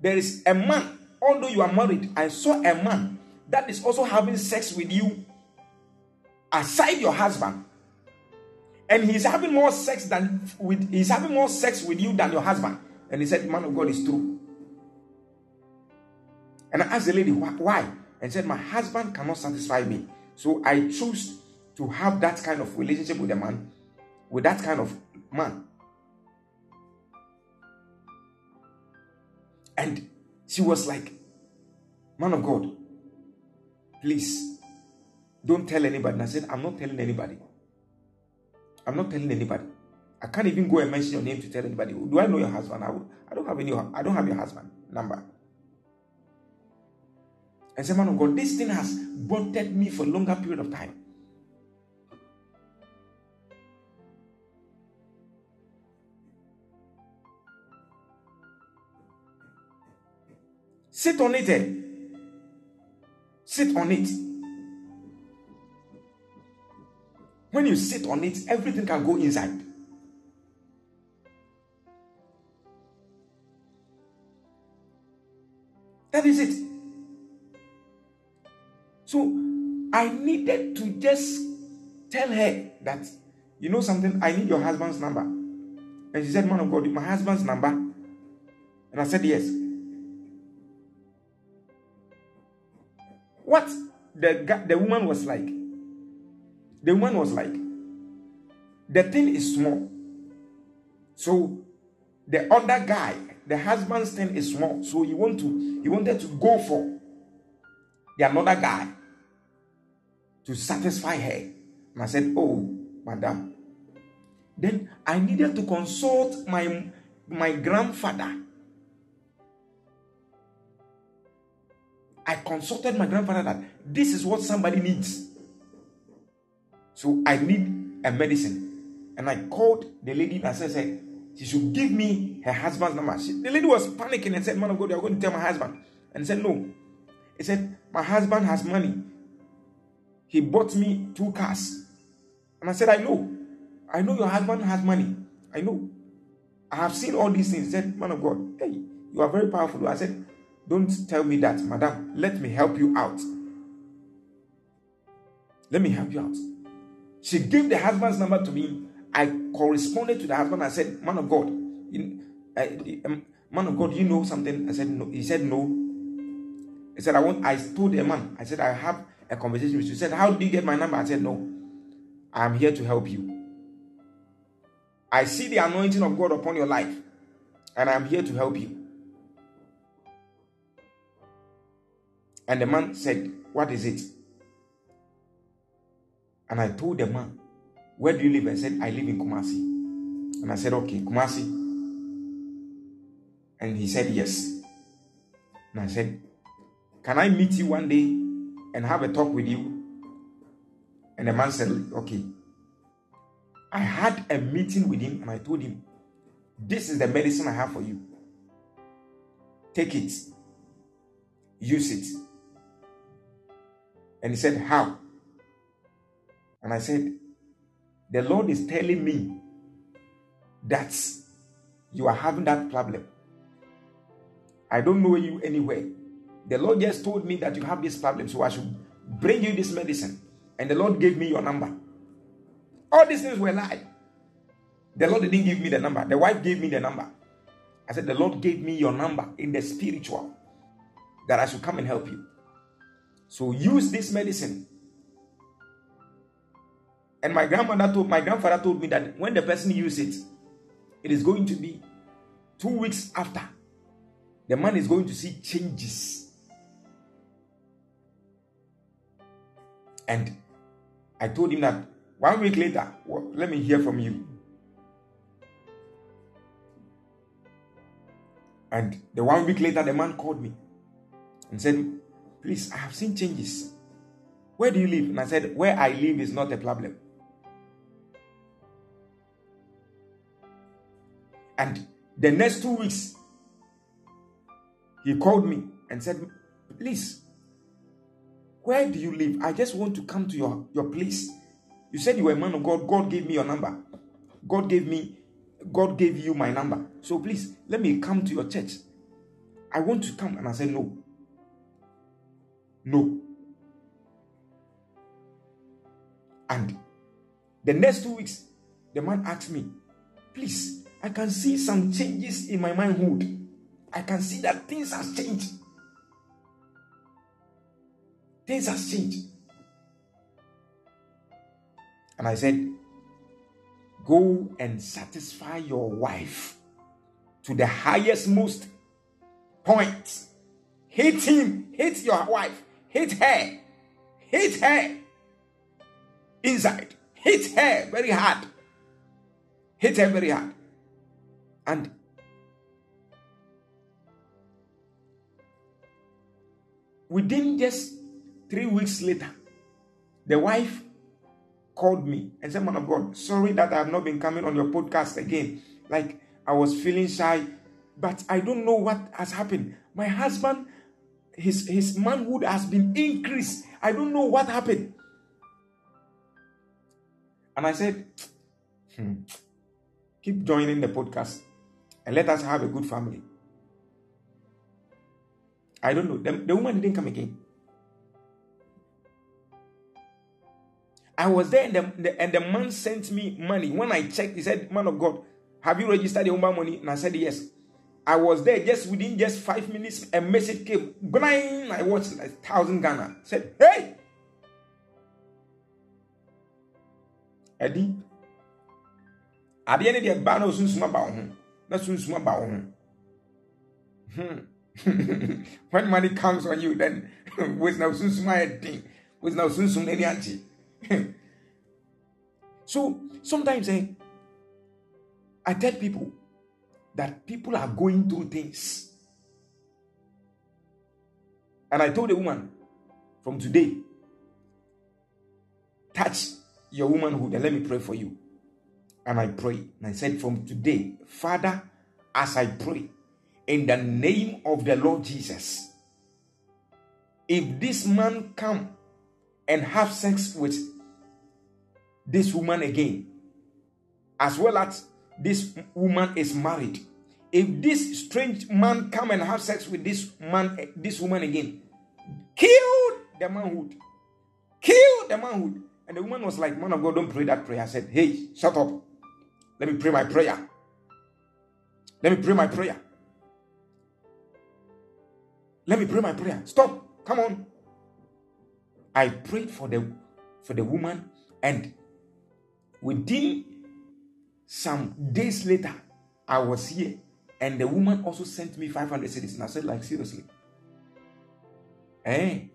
there is a man, although you are married, I saw a man that is also having sex with you aside your husband. And he's having more sex than with he's having more sex with you than your husband. And he said, man of God, is true. And I asked the lady, why? And said, my husband cannot satisfy me. So I choose to have that kind of relationship with a man, with that kind of man. And she was like, man of God, please don't tell anybody. And I said, I'm not telling anybody. I'm not telling anybody. I can't even go and mention your name to tell anybody. Do I know your husband? I, will, I don't have any. I don't have your husband number. And say, man of God, this thing has bothered me for a longer period of time. Sit on it. Eh? Sit on it. When you sit on it, everything can go inside. That is it. So I needed to just tell her that, you know something, I need your husband's number. And she said, man of God, my husband's number? And I said, yes. What the, the woman was like, the woman was like, the thing is small. So the other guy, the husband's thing is small. So he want to, he wanted to go for the another guy to satisfy her. And I said, oh, madam. Then I needed to consult my, my grandfather. I consulted my grandfather that this is what somebody needs. So I need a medicine. And I called the lady and I said, she should give me her husband's number. She, the lady was panicking and said, man of God, you're going to tell my husband. And he said, no. He said, my husband has money. He bought me two cars. And I said, I know. I know your husband has money. I know. I have seen all these things. He said, man of God, hey, you are very powerful. I said, don't tell me that, madam. Let me help you out. Let me help you out. She gave the husband's number to me. I corresponded to the husband. I said, man of God, you, uh, uh, man of God, you know something? I said, no. He said, no. He said, I want, I told a man, I said, I have a conversation with you. He said, how did you get my number? I said, no. I'm here to help you. I see the anointing of God upon your life, and I'm here to help you. And the man said, what is it? And I told the man, where do you live? I said, I live in Kumasi. And I said, okay, Kumasi. And he said, yes. And I said, can I meet you one day and have a talk with you? And the man said, okay. I had a meeting with him and I told him, this is the medicine I have for you. Take it. Use it. And he said, how? And I said, the Lord is telling me that you are having that problem. I don't know you anywhere. The Lord just told me that you have this problem, so I should bring you this medicine. And the Lord gave me your number. All these things were lies. The Lord didn't give me the number. The wife gave me the number. I said, the Lord gave me your number in the spiritual, that I should come and help you. So use this medicine. And my grandmother told, my grandfather told me that when the person uses it, it is going to be two weeks after, the man is going to see changes. And I told him that one week later, well, let me hear from you. And the one week later, the man called me and said, please, I have seen changes. Where do you live? And I said, where I live is not a problem. And the next two weeks, he called me and said, please, where do you live? I just want to come to your, your place. You said you were a man of God. God gave me your number. God gave me, God gave you my number. So please, let me come to your church. I want to come. And I said, no. No. And the next two weeks, the man asked me, please, I can see some changes in my manhood. I can see that things have changed. Things have changed. And I said, go and satisfy your wife to the highest most point. Hate him. Hate your wife. Hate her. Hate her. Inside. Hate her very hard. Hate her very hard. And within just three weeks later, the wife called me and said, man of God, sorry that I have not been coming on your podcast again. Like, I was feeling shy, but I don't know what has happened. My husband, his, his manhood has been increased. I don't know what happened. And I said, hmm, keep joining the podcast and let us have a good family. I don't know. The, the woman didn't come again. I was there and the, the, and the man sent me money. When I checked, he said, man of God, have you registered your Umba money? And I said, yes. I was there just within just five minutes, a message came. Grind, I watched a thousand Ghana. I said, hey! Eddie, I didn't get bad or soon about him. Not soon about him. When money comes on you, then with now soon my thing, with now soon soon any auntie. So sometimes eh, I tell people that people are going through things, and I told the woman, from today, touch your womanhood and let me pray for you. And I prayed and I said, from today, Father, as I pray in the name of the Lord Jesus, if this man come and have sex with this woman again, as well as this woman is married, if this strange man come and have sex with this man, this woman again, kill the manhood. Kill the manhood. And the woman was like, man of God, don't pray that prayer. I said, hey, shut up. Let me pray my prayer. Let me pray my prayer. Let me pray my prayer. Stop. Come on. I prayed for the, for the woman, and within some days later, I was here, and the woman also sent me five hundred cedis, and I said, like, seriously? Hey.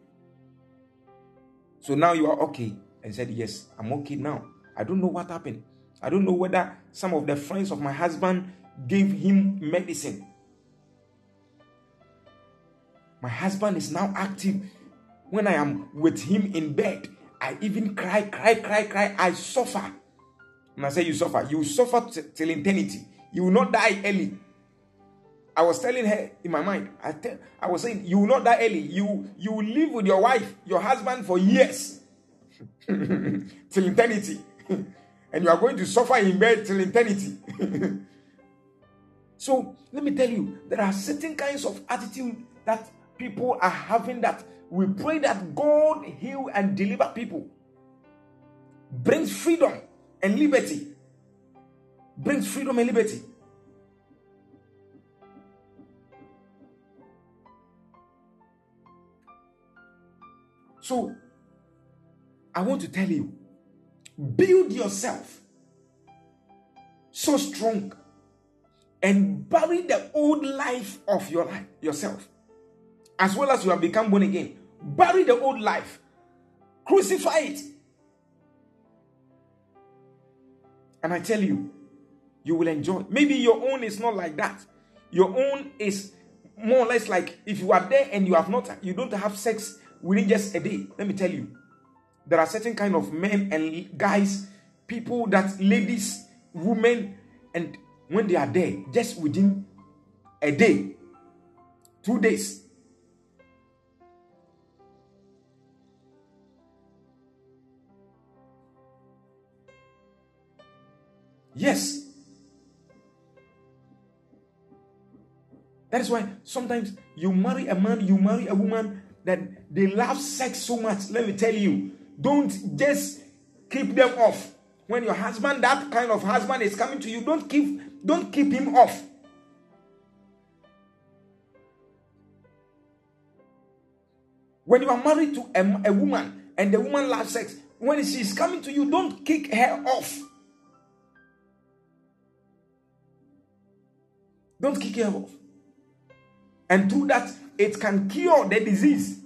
So now you are okay? And said, yes, I'm okay now. I don't know what happened. I don't know whether some of the friends of my husband gave him medicine. My husband is now active. When I am with him in bed, I even cry, cry, cry, cry. I suffer. And I say, you suffer. You suffer t- till eternity. You will not die early. I was telling her in my mind, I, te- I was saying, you will not die early. You, you will live with your wife, your husband for years. Till eternity. And you are going to suffer in bed till eternity. So, let me tell you, there are certain kinds of attitude that people are having, that we pray that God heal and deliver people, brings freedom and liberty, brings freedom and liberty. So, I want to tell you, build yourself so strong and bury the old life of your life, yourself. As well as you have become born again, bury the old life, crucify it. And I tell you, you will enjoy. Maybe your own is not like that. Your own is more or less like, if you are there and you have not, you don't have sex within just a day. Let me tell you, there are certain kind of men and guys, people that, ladies, women, and when they are there, just within a day, two days, is why sometimes you marry a man, you marry a woman that they love sex so much. Let me tell you, don't just keep them off. When your husband, that kind of husband is coming to you, don't keep, don't keep him off. When you are married to a, a woman and the woman loves sex, when she is coming to you, don't kick her off. Don't kick her off. And through that, it can cure the disease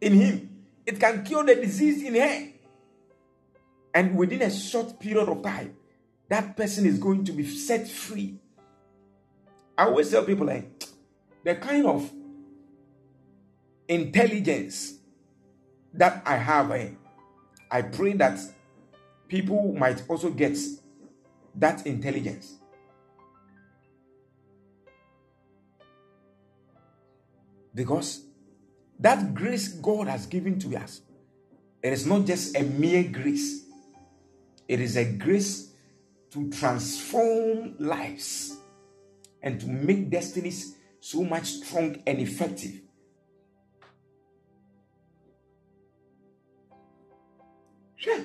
in him. It can cure the disease in her. And within a short period of time, that person is going to be set free. I always tell people, like, the kind of intelligence that I have, eh, I pray that people might also get that intelligence. Because that grace God has given to us, it is not just a mere grace. It is a grace to transform lives and to make destinies so much strong and effective. Sure.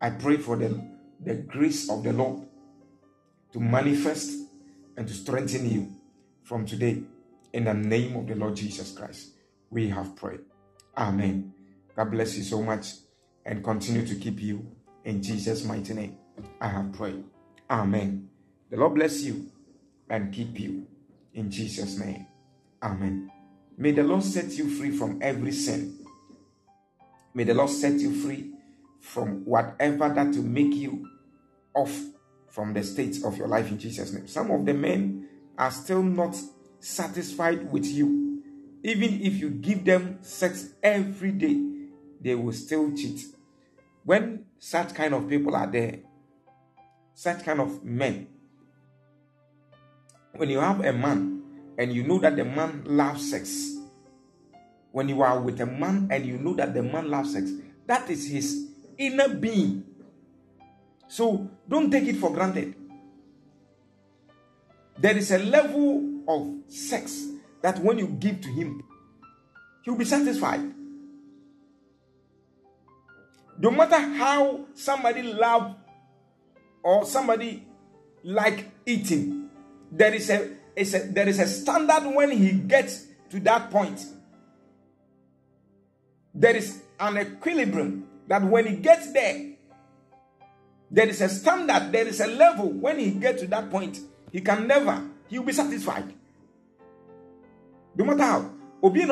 I pray for the, the grace of the Lord to manifest and to strengthen you from today. In the name of the Lord Jesus Christ, we have prayed. Amen. God bless you so much and continue to keep you. In Jesus' mighty name, I have prayed. Amen. The Lord bless you and keep you. In Jesus' name. Amen. May the Lord set you free from every sin. May the Lord set you free from whatever that will make you off from the state of your life, in Jesus' name. Some of the men are still not satisfied with you. Even if you give them sex every day, they will still cheat. When such kind of people are there, such kind of men, when you have a man and you know that the man loves sex, when you are with a man and you know that the man loves sex, that is his inner being. So don't take it for granted. There is a level of sex that when you give to him, he'll be satisfied. No matter how somebody love or somebody like eating, there is a, it's a there is a standard when he gets to that point. There is an equilibrium that when he gets there, there is a standard, there is a level. When he gets to that point, he can never, he will be satisfied. No matter how. No, he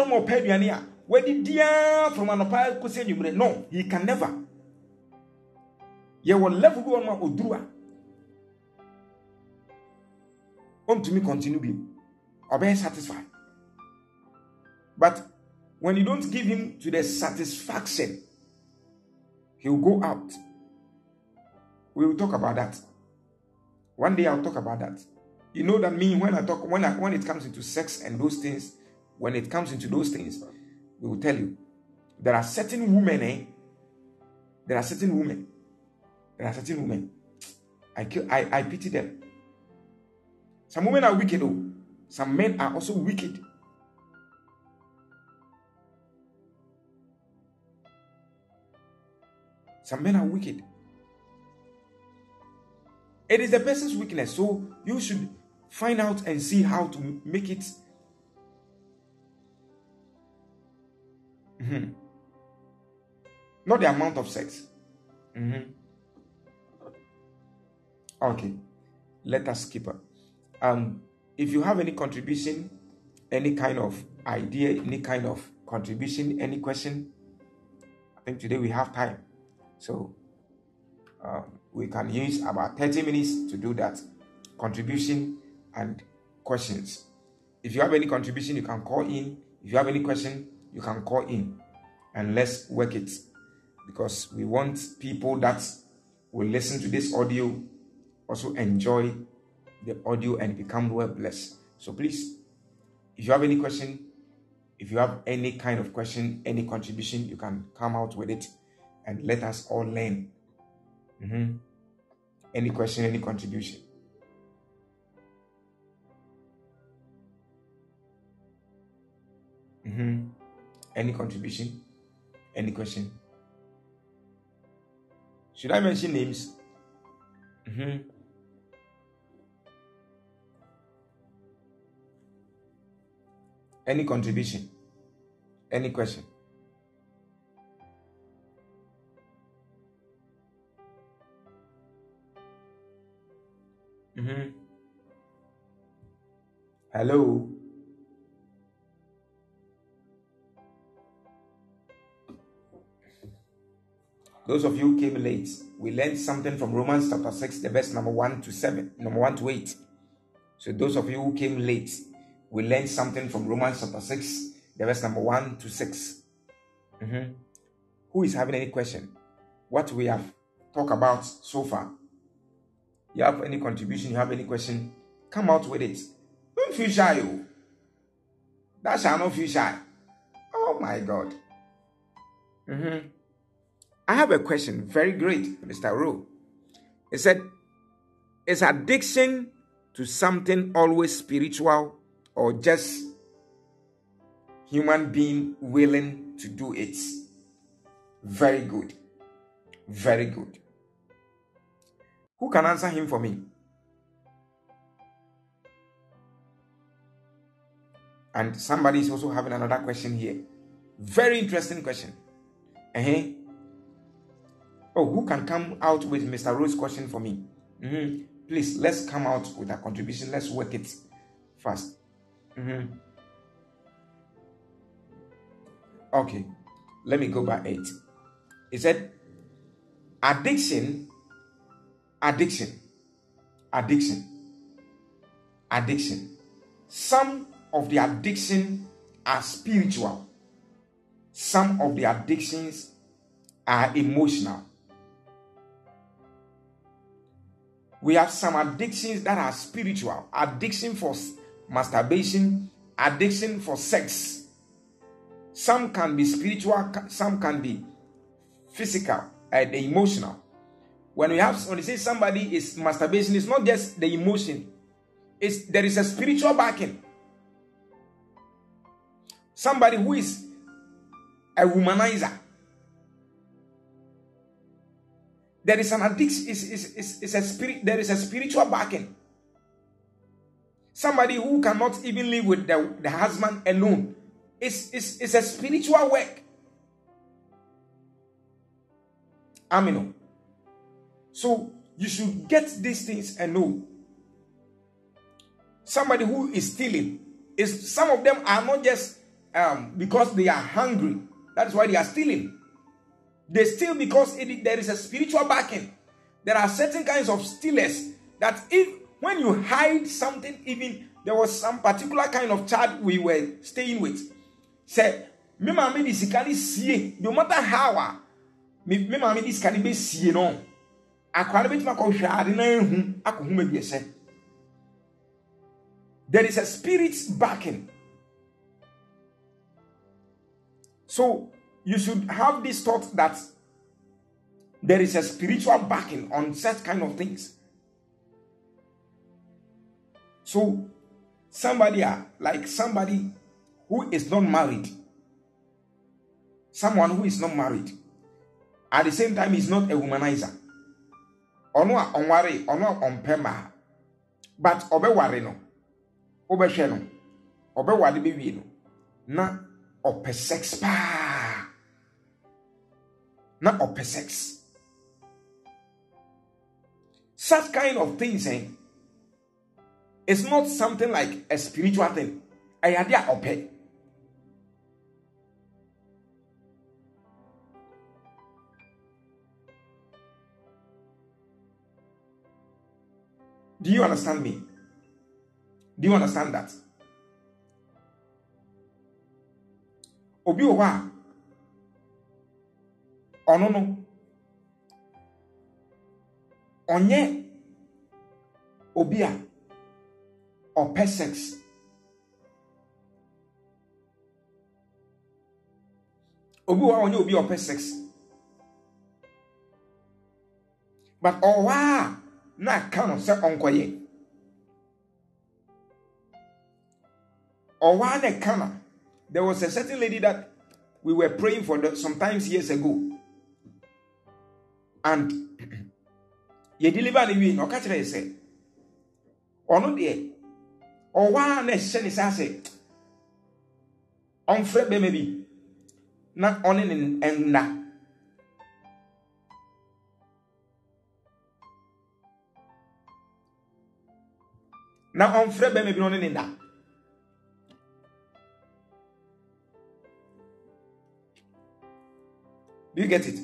can never. You will level go on Odrua. On to me, continue being. Or be satisfied. But when you don't give him to the satisfaction, he will go out. We will talk about that. One day I'll talk about that. You know that me, when I talk, when I, when it comes into sex and those things, when it comes into those things, we will tell you. There are certain women, eh? There are certain women. There are certain women. I I, I pity them. Some women are wicked, though. Some men are also wicked. Some men are wicked. It is the person's weakness, so you should find out and see how to make it. Mm-hmm. Not the amount of sex. Mm-hmm. Okay, let us skip it. Um, if you have any contribution, any kind of idea, any kind of contribution, any question, I think today we have time, so. Um, We can use about thirty minutes to do that. Contribution and questions. If you have any contribution, you can call in. If you have any question, you can call in. And let's work it. Because we want people that will listen to this audio also enjoy the audio and become well blessed. So please, if you have any question, if you have any kind of question, any contribution, you can come out with it. And let us all learn. Mm-hmm. Any question, any contribution? Mm-hmm. Any contribution? Any question? Should I mention names? Mm-hmm. Any contribution? Any question? Mm-hmm. Hello? Those of you who came late, we learned something from Romans chapter six, the verse number one to seven, number one to eight. So those of you who came late, we learned something from Romans chapter six, the verse number one to six. Mm-hmm. Who is having any question? What we have talked about so far? You have any contribution? You have any question? Come out with it. Don't feel shy, you. That shall not feel shy. Oh my God. Mm-hmm. I have a question. Very great, Mister Rowe. He said, is addiction to something always spiritual or just human being willing to do it? Very good. Very good. Who can answer him for me? And somebody is also having another question here. Very interesting question. Uh-huh. Oh, who can come out with Mister Rose's question for me? Mm-hmm. Please, let's come out with a contribution. Let's work it fast. Mm-hmm. Okay, let me go by eight. He said, addiction, addiction, addiction, addiction. Some of the addictions are spiritual. Some of the addictions are emotional. We have some addictions that are spiritual. Addiction for masturbation, addiction for sex. Some can be spiritual, some can be physical and emotional. When we have, when we say somebody is masturbation, it's not just the emotion. It's, there is a spiritual backing. Somebody who is a womanizer. There is an addiction, is is is is a spirit. There is a spiritual backing. Somebody who cannot even live with the, the husband alone. It's, it's it's a spiritual work. Amino. So you should get these things and know. Somebody who is stealing is some of them are not just um, because they are hungry. That's why they are stealing. They steal because it, there is a spiritual backing. There are certain kinds of stealers that if when you hide something, even there was some particular kind of child we were staying with. Said, "Me mama this can see. No matter how, me me mama this can be see no. Akwalebeti makosha adina ehun akohume biese." There is a spirit backing. So you should have this thought that there is a spiritual backing on such kind of things. So, somebody like somebody who is not married, someone who is not married, at the same time is not a womanizer. Ono onware, ono onpema, but obeware no, obehwe no, obewade bewie no, na ope sex pa. Not upper sex. Such kind of things, eh? It's not something like a spiritual thing. I had that upper. Do you understand me? Do you understand that? Obiwa. Oh no no. Onye obia or pesex. Obiwa onye obi or pesex. But owa na kanu se onkoye or one kana. There was a certain lady that we were praying for the, sometimes years ago, and you deliver the win or catch say or not there or one say on Fred maybe not on in and na. Now on Fred maybe on in that. Do you get it?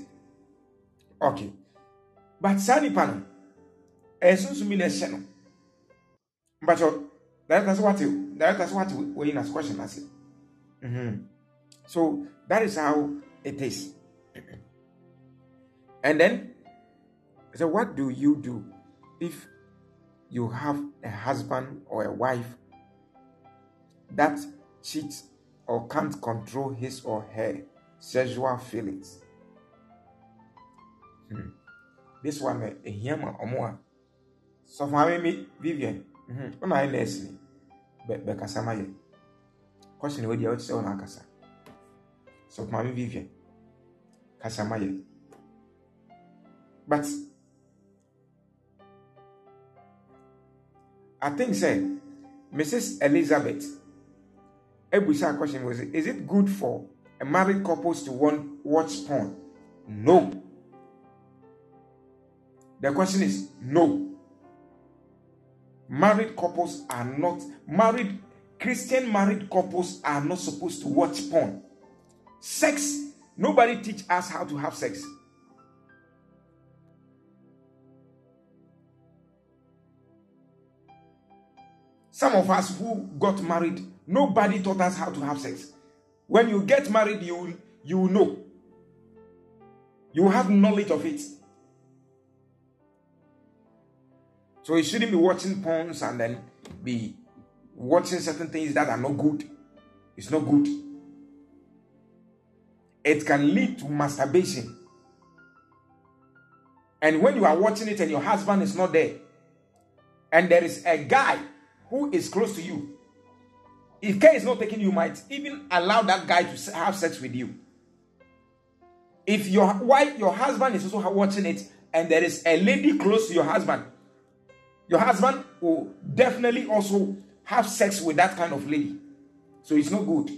Okay. But Sani Pano, as soon as we listen, but that is what you, that is what we in a question. I say. Mm-hmm. So that is how it is. And then, so what do you do if you have a husband or a wife that cheats or can't control his or her sexual feelings? Hmm. This one, a Yama or more. So, for me, Vivian, when I listen, but Becasamaye. Question with your own Akasa. So, for me, Vivian, Casamaye. But I think, say, Missus Elizabeth, Ebusa question was, is it good for a married couples to want watch porn? No. The question is no. Married couples are not married. Christian married couples are not supposed to watch porn. Sex. Nobody teach us how to have sex. Some of us who got married, nobody taught us how to have sex. When you get married, you you know. You have knowledge of it. So you shouldn't be watching porns and then be watching certain things that are not good. It's not good. It can lead to masturbation. And when you are watching it and your husband is not there, and there is a guy who is close to you, if care is not taken, you might even allow that guy to have sex with you. If your wife, your husband is also watching it, and there is a lady close to your husband, your husband will definitely also have sex with that kind of lady. So it's not good.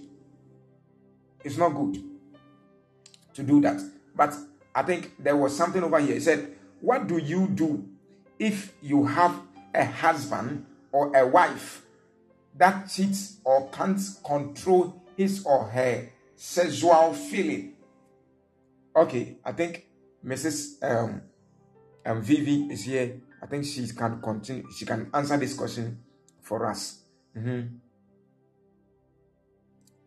It's not good to do that. But I think there was something over here. It said, what do you do if you have a husband or a wife that cheats or can't control his or her sexual feeling? Okay, I think Missus Um, um, Vivi is here. I think she can continue. She can answer this question for us. Mm-hmm.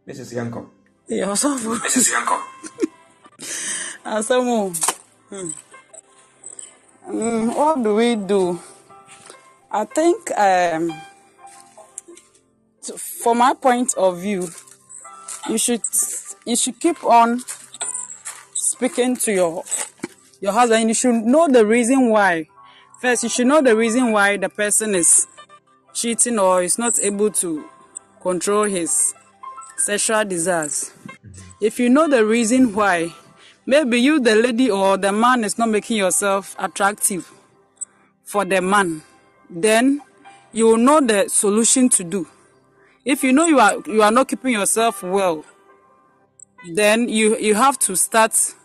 Missus Yanko. Yeah, also Missus Yanko. Asamu. Hmm. Um, what do we do? I think, um, to, from my point of view, you should you should keep on speaking to your your husband. You should know the reason why. First, you should know the reason why the person is cheating or is not able to control his sexual desires. If you know the reason why, maybe you, the lady or the man, is not making yourself attractive for the man, then you will know the solution to do. If you know you are you are not keeping yourself well, then you you have to start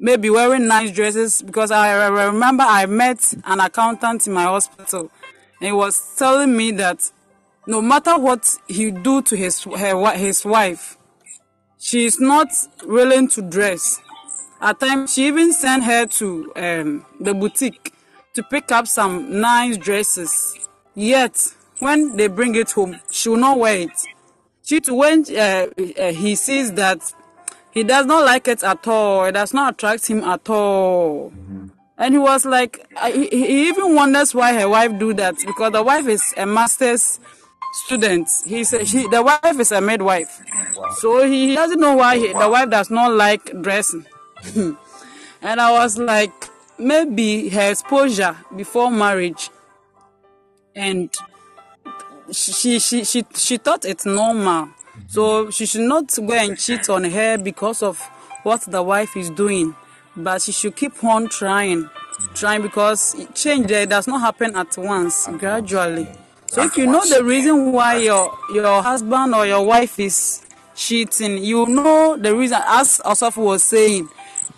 maybe wearing nice dresses, because I remember I met an accountant in my hospital, and he was telling me that no matter what he do to his her, his wife, she is not willing to dress. At times, she even sent her to um, the boutique to pick up some nice dresses. Yet, when they bring it home, she will not wear it. She too, when uh, he sees that he does not like it at all. It does not attract him at all. Mm-hmm. And he was like, he, he even wonders why her wife do that, because the wife is a master's student. He said she, the wife is a midwife. Wow. So he doesn't know why he, wow. the wife does not like dressing. And I was like, maybe her exposure before marriage, and she she she, she thought it's normal. Mm-hmm. So she should not go and cheat on her because of what the wife is doing, but she should keep on trying, mm-hmm. trying because change there does not happen at once, okay. gradually. So if you know the reason why your your husband or your wife is cheating, you know the reason. As Osofo was saying,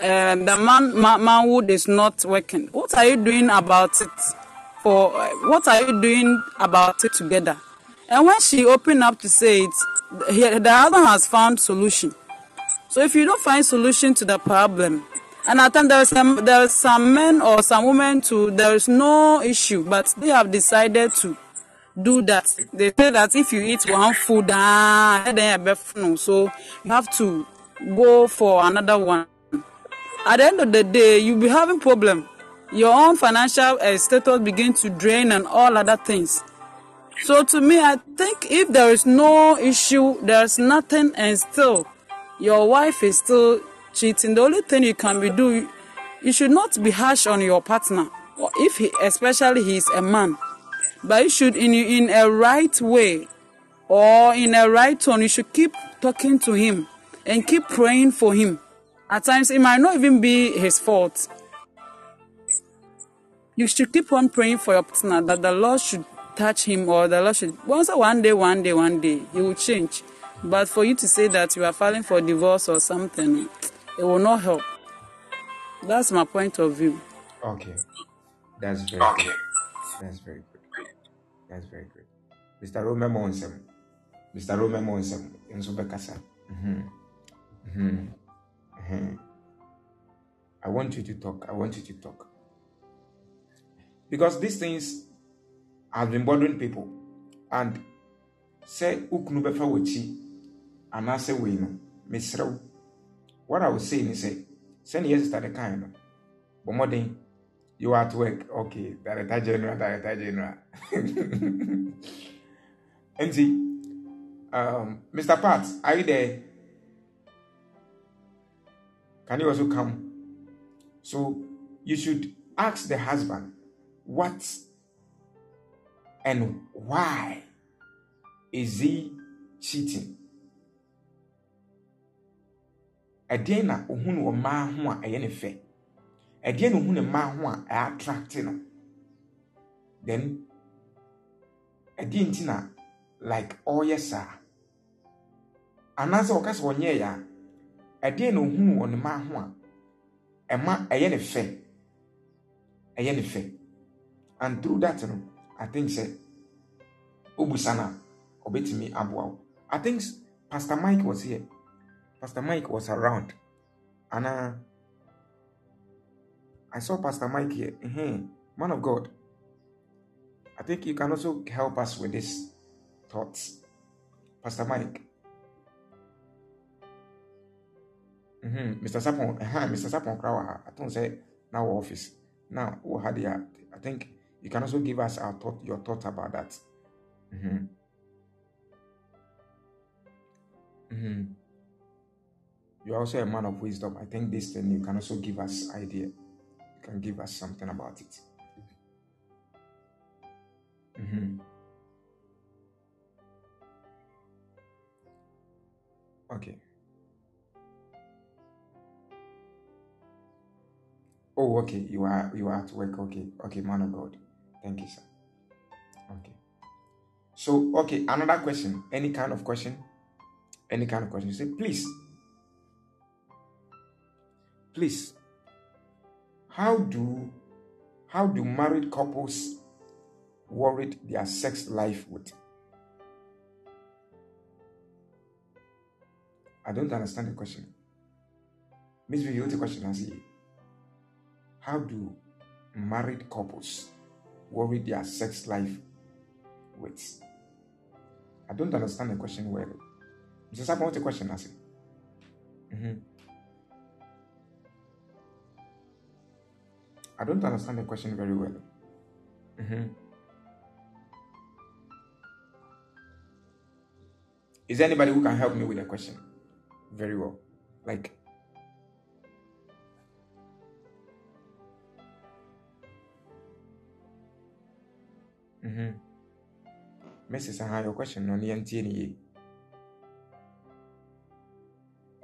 um, the man, man manhood is not working. What are you doing about it? For what are you doing about it together? And when she opened up to say it, the husband has found solution. So if you don't find solution to the problem, and I think there is some there is some men or some women too. There is no issue, but they have decided to do that. They say that if you eat one food, ah, then you so you have to go for another one. At the end of the day, you'll be having problem. Your own financial uh, status begins to drain and all other things. So to me, I think if there is no issue, there's nothing, and still your wife is still cheating, the only thing you can be do, you should not be harsh on your partner, if he, especially he is a man. But you should, in, in a right way or in a right tone, you should keep talking to him and keep praying for him. At times, it might not even be his fault. You should keep on praying for your partner that the Lord should touch him, or the Lord should... Once, one day, one day, one day, he will change. But for you to say that you are filing for divorce or something, it will not help. That's my point of view. Okay. That's very okay. good. That's very good. That's very good. Mister Rome Monsem. Mister Rome Monsem. Mm-hmm. Mm-hmm. Mm-hmm. I want you to talk. I want you to talk. Because these things have been bothering people. And say uknubefa wechi and I say we know. Misro. What I was saying is say, send yes to the kind. But more than you are at work, okay, Director General, Director General. And see, um, Mister Pat, are you there? Can you also come? So you should ask the husband what and why is he cheating? Adena uhunu wa mahua ayenefe. Again, who the man who are attracting, then again, Tina, like, oh, yes, sir. Another case one year, again, who on the man who a man a yen effect, a yen effect, and through that, I think, say, Obusana, obey me, Abuaw. I think Pastor Mike was here, Pastor Mike was around, and uh. I saw Pastor Mike here. Mm-hmm. Man of God, I think you can also help us with these thoughts. Pastor Mike. Mm-hmm. Mister Sapon, uh-huh. Mister Sapon Krawa, I don't say now office. Now, I think you can also give us our thought, your thoughts about that. Mm-hmm. Mm-hmm. You're also a man of wisdom. I think this thing, you can also give us idea. Can give us something about it. Mm-hmm. Okay. Oh, okay. You are you are at work. Okay. Okay, man of God. Thank you, sir. Okay. So, okay, another question. Any kind of question? Any kind of question? You say, please. Please. How do how do married couples worry their sex life with? I don't understand the question. Miss Vivi, the question I see. How do married couples worry their sex life with? I don't understand the question well. Mister Sapon, what's the question I see? Mm-hmm. I don't understand the question very well. Mm-hmm. Is there anybody who can help me with the question? Very well. Like, Mm-hmm. Missus Aha, your question on the N T N E.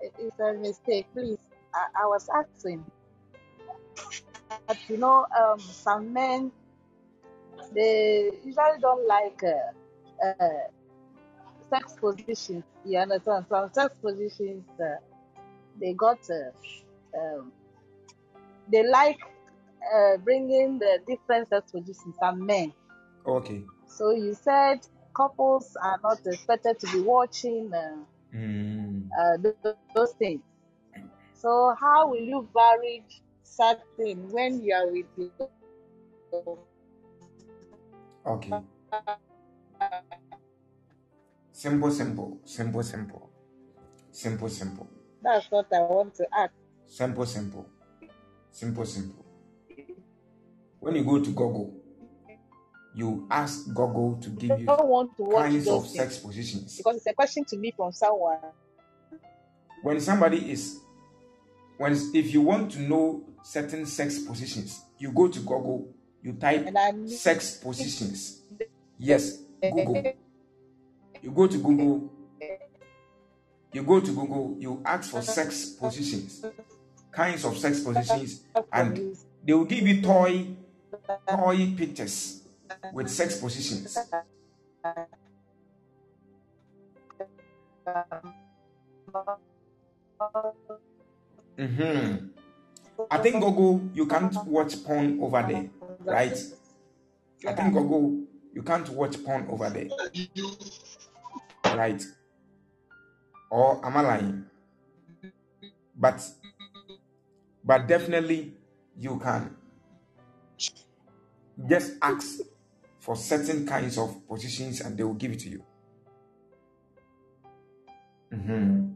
It is a mistake, please. I, I was asking. But you know, um, some men, they usually don't like uh, uh, sex positions. You understand? Some sex positions, uh, they got, uh, um, they like uh, bringing the different sex positions, some men. Okay. So you said couples are not expected to be watching uh, mm. uh, those, those things. So how will you vary such thing when you are with people? Okay. Simple, simple, simple, simple, simple, simple. That's what I want to add. Simple, simple, simple, simple. When you go to Google, you ask Google to give you kinds of sex positions. Because it's a question to me from someone. When somebody is, when if you want to know certain sex positions, you go to Google, you type sex positions. Yes, Google. You go to Google, you go to Google, you ask for sex positions, kinds of sex positions, and they will give you toy, toy pictures with sex positions. Mm-hmm. I think Google, you can't watch porn over there, right? I think Google, you can't watch porn over there, right? Or am I lying? But, but definitely you can just ask for certain kinds of positions, and they will give it to you. Mm-hmm.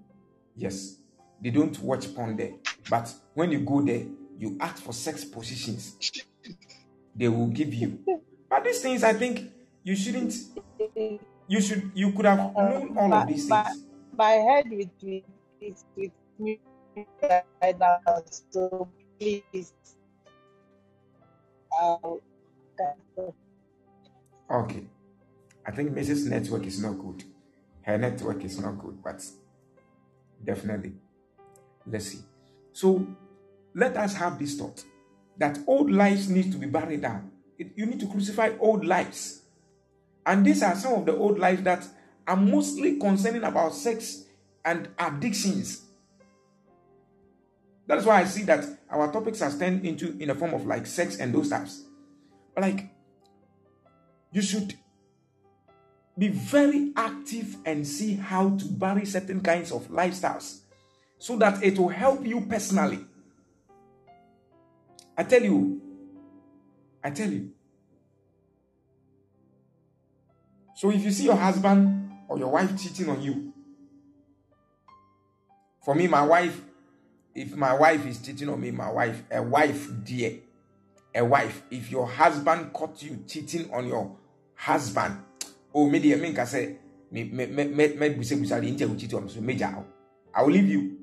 Yes, they don't watch porn there, but when you go there, you ask for sex positions, they will give you. But these things, I think you shouldn't. You should. You could have known all of these things. My head with me is with me right now, so please. I'll... Okay, I think Missus Network is not good. Her network is not good, but definitely, let's see. So, let us have this thought that old lives need to be buried down. It, you need to crucify old lives, and these are some of the old lives that are mostly concerning about sex and addictions. That is why I see that our topics are turned into in the form of like sex and those types, but like. You should be very active and see how to bury certain kinds of lifestyles so that it will help you personally. I tell you, I tell you. So if you see your husband or your wife cheating on you, for me, my wife, if my wife is cheating on me, my wife, a wife, dear, a wife, if your husband caught you cheating on your husband, oh, maybe I mean, I say, I will leave you.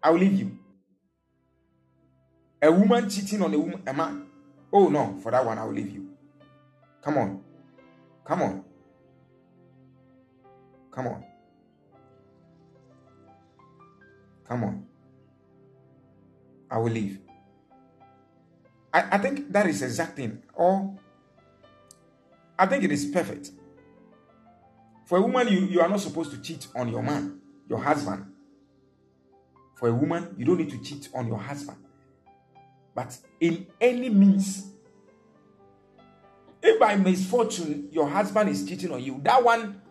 I will leave you. A woman cheating on a woman, a man. Oh no, for that one, I will leave you. Come on, come on, come on, come on. I will leave. I, I think that is exact thing. Or I think it is perfect. For a woman, you, you are not supposed to cheat on your man, your husband. For a woman, you don't need to cheat on your husband. But in any means, if by misfortune your husband is cheating on you, that one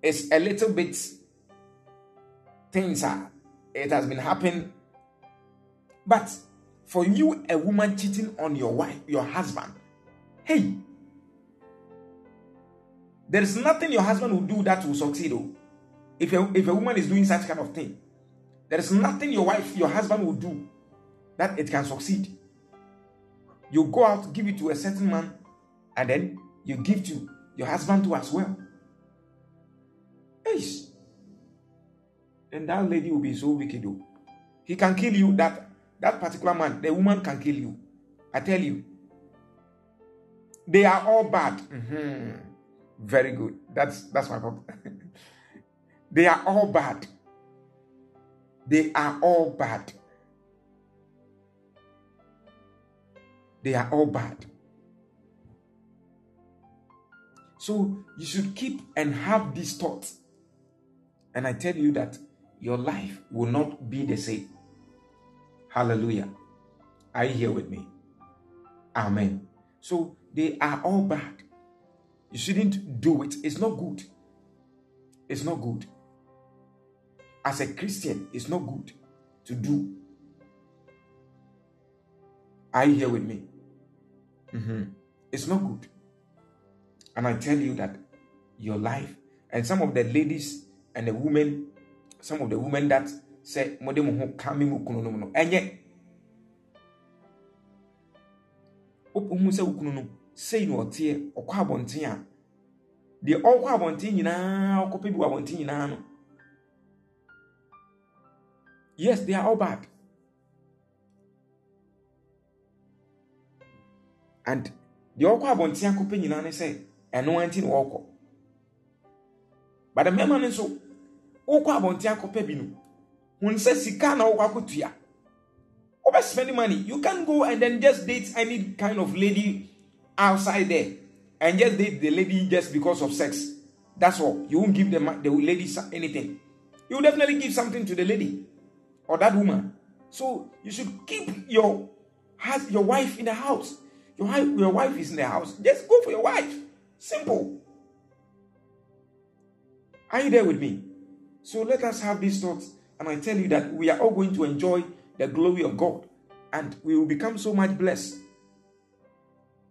is a little bit things are. It has been happening. But for you, a woman cheating on your wife, your husband, hey, there is nothing your husband will do that will succeed. Oh. If a, if a woman is doing such kind of thing, there is nothing your wife, your husband will do that it can succeed. You go out, give it to a certain man, and then you give to your husband too as well. Hey, then that lady will be so wicked. Oh. He can kill you that. That particular man, the woman can kill you. I tell you. They are all bad. Mm-hmm. Very good. That's that's my problem. They are all bad. They are all bad. They are all bad. So you should keep and have these thoughts. And I tell you that your life will not be the same. Hallelujah. Are you here with me? Amen. So they are all bad. You shouldn't do it. It's not good. It's not good. As a Christian, it's not good to do. Are you here with me? Mm-hmm. It's not good. And I tell you that your life, and some of the ladies and the women, some of the women that say, and yet, say no tear or carbontia. The all carbontin now, copy carbontin now. Yes, they are all bad. And the all carbontia copy in an say, and no antin walk. But the memon is so. O carbontia copy binu. When says he can't walk to ya. Over spending money, you can go and then just date any kind of lady outside there and just date the lady just because of sex. That's all. You won't give the, the lady anything. You will definitely give something to the lady or that woman. So you should keep your has your wife in the house. Your wife, your wife is in the house. Just go for your wife. Simple. Are you there with me? So let us have these thoughts, and I tell you that we are all going to enjoy the glory of God, and we will become so much blessed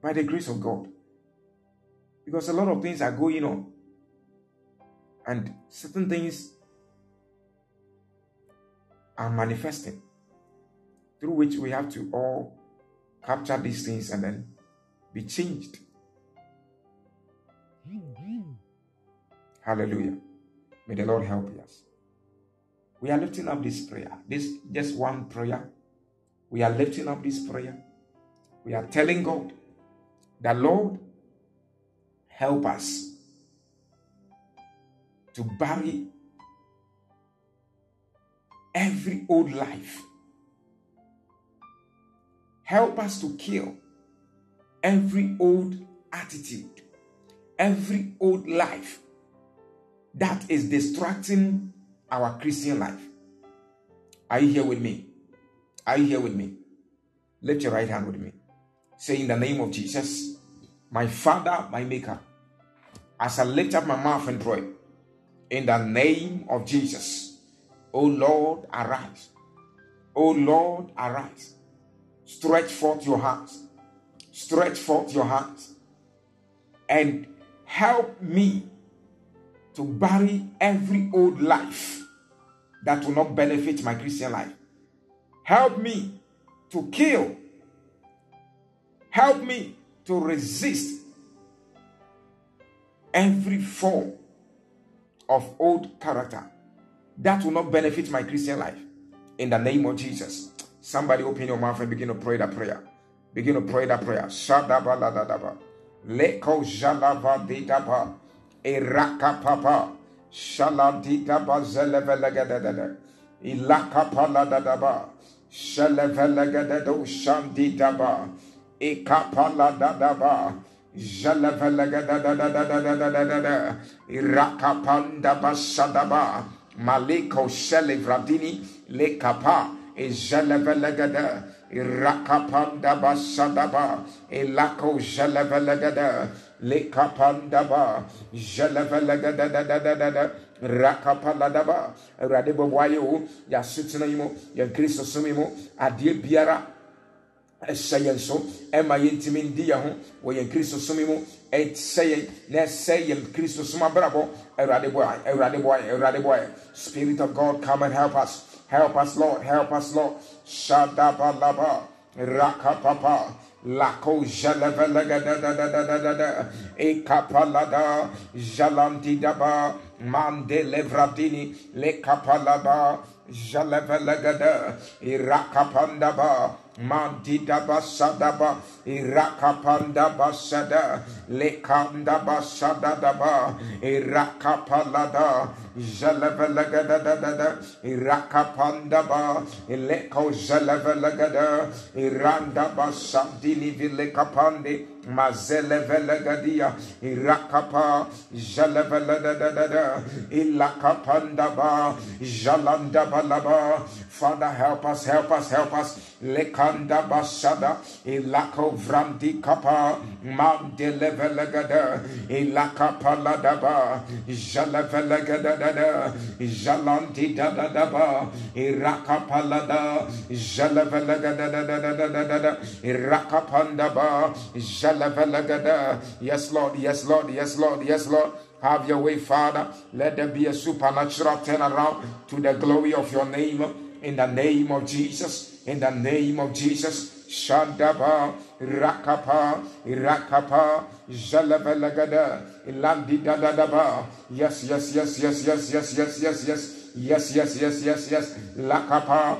by the grace of God, because a lot of things are going on, and certain things are manifesting, through which we have to all capture these things and then be changed. Mm-hmm. Hallelujah. May the Lord help us. We are lifting up this prayer. This just one prayer. We are lifting up this prayer. We are telling God that, Lord, help us to bury every old life. Help us to kill every old attitude, every old life that is distracting our Christian life. Are you here with me? Are you here with me? Lift your right hand with me. Say, in the name of Jesus, my Father, my Maker, as I lift up my mouth and pray, in the name of Jesus, O Lord, arise. O Lord, arise. Stretch forth your hands. Stretch forth your hands. And help me to bury every old life that will not benefit my Christian life. Help me to kill. Help me to resist every form of old character that will not benefit my Christian life. In the name of Jesus. Somebody open your mouth and begin to pray that prayer. Begin to pray that prayer. Shadaba ladadaba. Leko jalava dedaba. Iraka papa shaladita bazelevelegadada ilaka paladadaba shalevelegadado shanditaba ikapaladadaba jalevelegadadadadadadadadada iraka pandaba shadaba maliko shelivradini lekapa ijalevelegada iraka pandaba shadaba ilako jalevelegada Lekapandaba, Jalavala da da da da da da, Rakapaladaba, Radebo Wayo, Yasutanimo, Yagris Sumimo, Adir Biara, Sayanso, Emma Yintimin Diaho, or Yagris Sumimo, eight saying, let's say Yagris Suma Bravo, Eradeboy, Eradeboy, Eradeboy. Spirit of God, come and help us. Help us, Lord, help us, Lord. Shadabalaba, Rakapapa. Lako jalavala da da da da da da da ekapalada jalanti daba mande levratini lekapalaba jalavala da irakapandaba Mandida basadaba, Irakapanda basada, Lekanda basadaba, Irakapalada, Zelevelagada, Irakapandaba, Eleko Zelevelagada, Iranda basadini vilekapandi. Mazele velagadia, Irakapa, Jaleveladada, Ilakapandaba, Jalandabalaba. Father, help us, help us, help us. Lekanda basada, Ilako vrandi kapa, Mandelevelagada, Ilakapaladaba, Jaleveladada, Jalandidadaba, Irakapalada, Jaleveladada, Irakapandaba, Yes, Lord, yes, Lord, yes, Lord, yes, Lord. Have your way, Father. Let there be a supernatural turnaround to the glory of your name. In the name of Jesus. In the name of Jesus. Shandaba, Rakapa, Rakapa, Jalabalagada, Ilandi Dadadaba. Yes, yes, yes, yes, yes, yes, yes, yes, yes. Yes, yes, yes, yes, yes. Lakapa.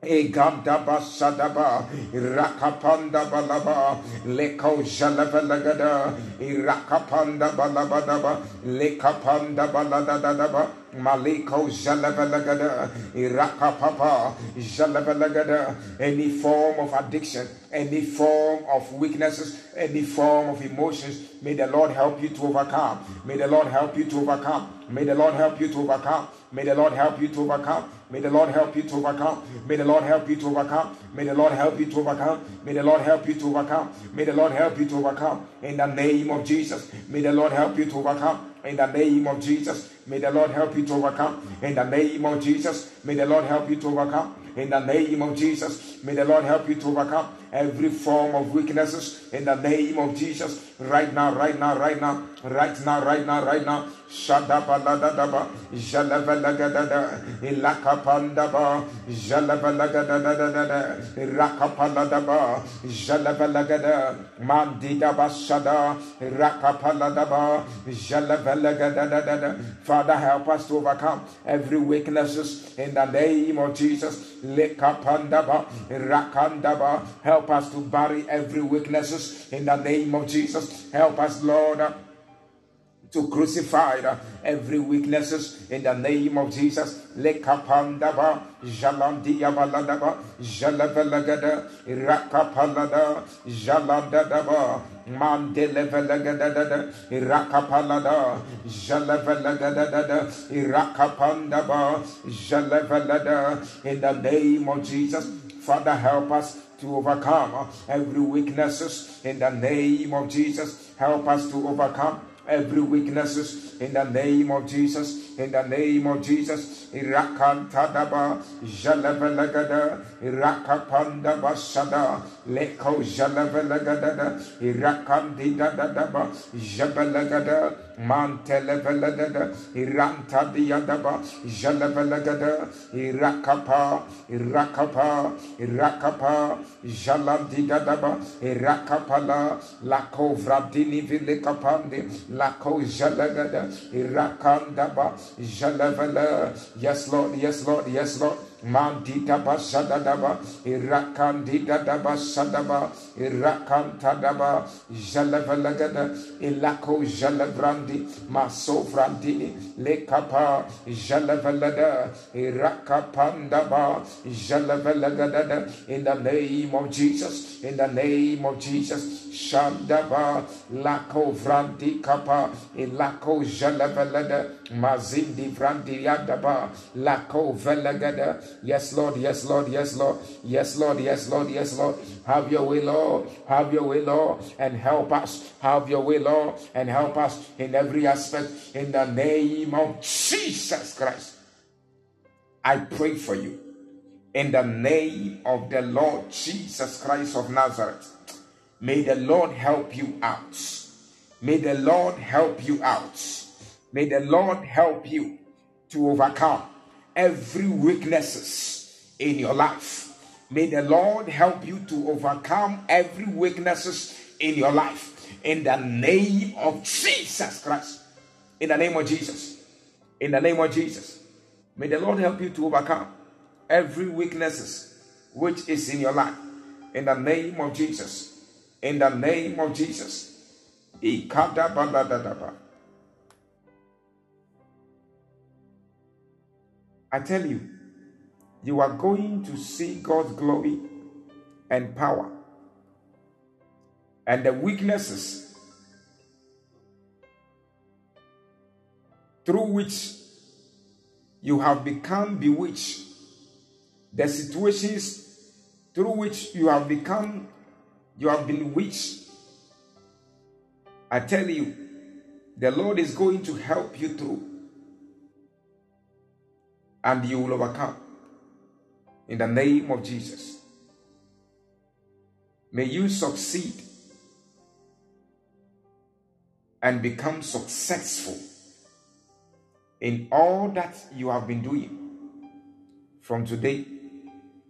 Egandaba Sadaba, Irakapanda Balaba, Leko Jalabalagada, Irakapanda Balabadaba, Lekapanda Baladadaba, Maliko Jalabalagada, Irakapapa, Jalabalagada, any form of addiction, any form of weaknesses, any form of emotions, may the Lord help you to overcome. May the Lord help you to overcome. May the Lord help you to overcome. May the Lord help you to overcome. May the Lord help you to overcome. May the Lord help you to overcome. May the Lord help you to overcome. May the Lord help you to overcome. May the Lord help you to overcome. In the name of Jesus. May the Lord help you to overcome. In the name of Jesus. May the Lord help you to overcome. In the name of Jesus. May the Lord help you to overcome. In the name of Jesus. May the Lord help you to overcome every form of weaknesses. In the name of Jesus. Right now, right now, right now. Right now, right now, right now. Shadabaladadaba, Jalabalagadada, Ilakapandaba, Jalabalagadada, Rakapaladaba, Jalabalagada, Mandidabashada, Rakapaladaba, Jalabalagadada. Father, help us to overcome every weaknesses in the name of Jesus. Lekapandaba, Rakandaba. Help us to bury every weaknesses in the name of Jesus. Help us, Lord, to crucify uh, every weaknesses in the name of Jesus. Lekapandaba, Jalandiabaladaba, Jalabalagada, Rakapalada, Jalandadaba, Mandelevelagada, Irakapalada, Jalabalagada, Irakapandaba, Jalabalada. In the name of Jesus, Father, help us to overcome uh, every weaknesses in the name of Jesus. Help us to overcome every weaknesses in the name of Jesus, in the name of Jesus. Irakantadaba, Jalabalagada, Irakapandaba Sada, Leko Jalabalagada, Irakandidadaba, Jabalagada, Mantelevelada, Irantadiadaba, Jalabalagada, Irakapa, Irakapa, Irakapa, Jalandidadaba, Irakapala, Lako Vradini Vilekapandi, Lako Jalagada, Irakandaba, Jalavala. Yes, Lord, yes, Lord, yes, Lord. Mandita basadaba, Irakandida basadaba, Irakantadaba, Jalavalagada, Ilako Jalavrandi, Masovrandini, Lekapa, Jalavalada, Irakapandaba, Jalavalagada, in the name of Jesus, in the name of Jesus, Shandaba, Lako Vrandi Kapa, Ilako Jalavalada, Mazindi Vrandi Yadaba, Lako Velagada. Yes, Lord, yes, Lord, yes, Lord, yes, Lord, yes, Lord, yes, Lord. Have your way, Lord, have your way, Lord, and help us. Have your way, Lord, and help us in every aspect. In the name of Jesus Christ, I pray for you. In the name of the Lord Jesus Christ of Nazareth, may the Lord help you out. May the Lord help you out. May the Lord help you to overcome every weaknesses in your life. May the Lord help you to overcome every weaknesses in your life. In the name of Jesus Christ. In the name of Jesus. In the name of Jesus. May the Lord help you to overcome every weaknesses. which is in your life. In the name of Jesus. In the name of Jesus. I tell you, you are going to see God's glory and power. And the weaknesses through which you have become bewitched, the situations through which you have become, you have been bewitched, I tell you, the Lord is going to help you through, and you will overcome in the name of Jesus. May you succeed and become successful in all that you have been doing from today,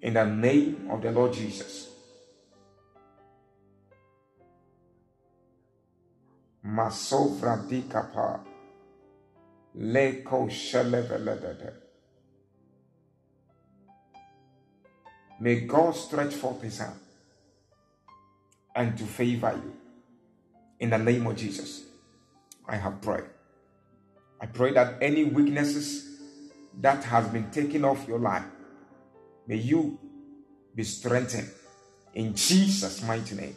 in the name of the Lord Jesus. Masovradikapa leko sheleveledede. May God stretch forth his hand and to favor you. In the name of Jesus, I have prayed. I pray that any weaknesses that has been taken off your life, may you be strengthened. In Jesus' mighty name,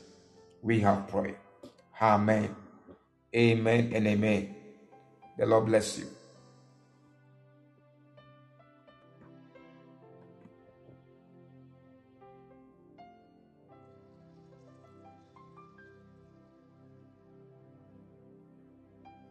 we have prayed. Amen. Amen and amen. The Lord bless you.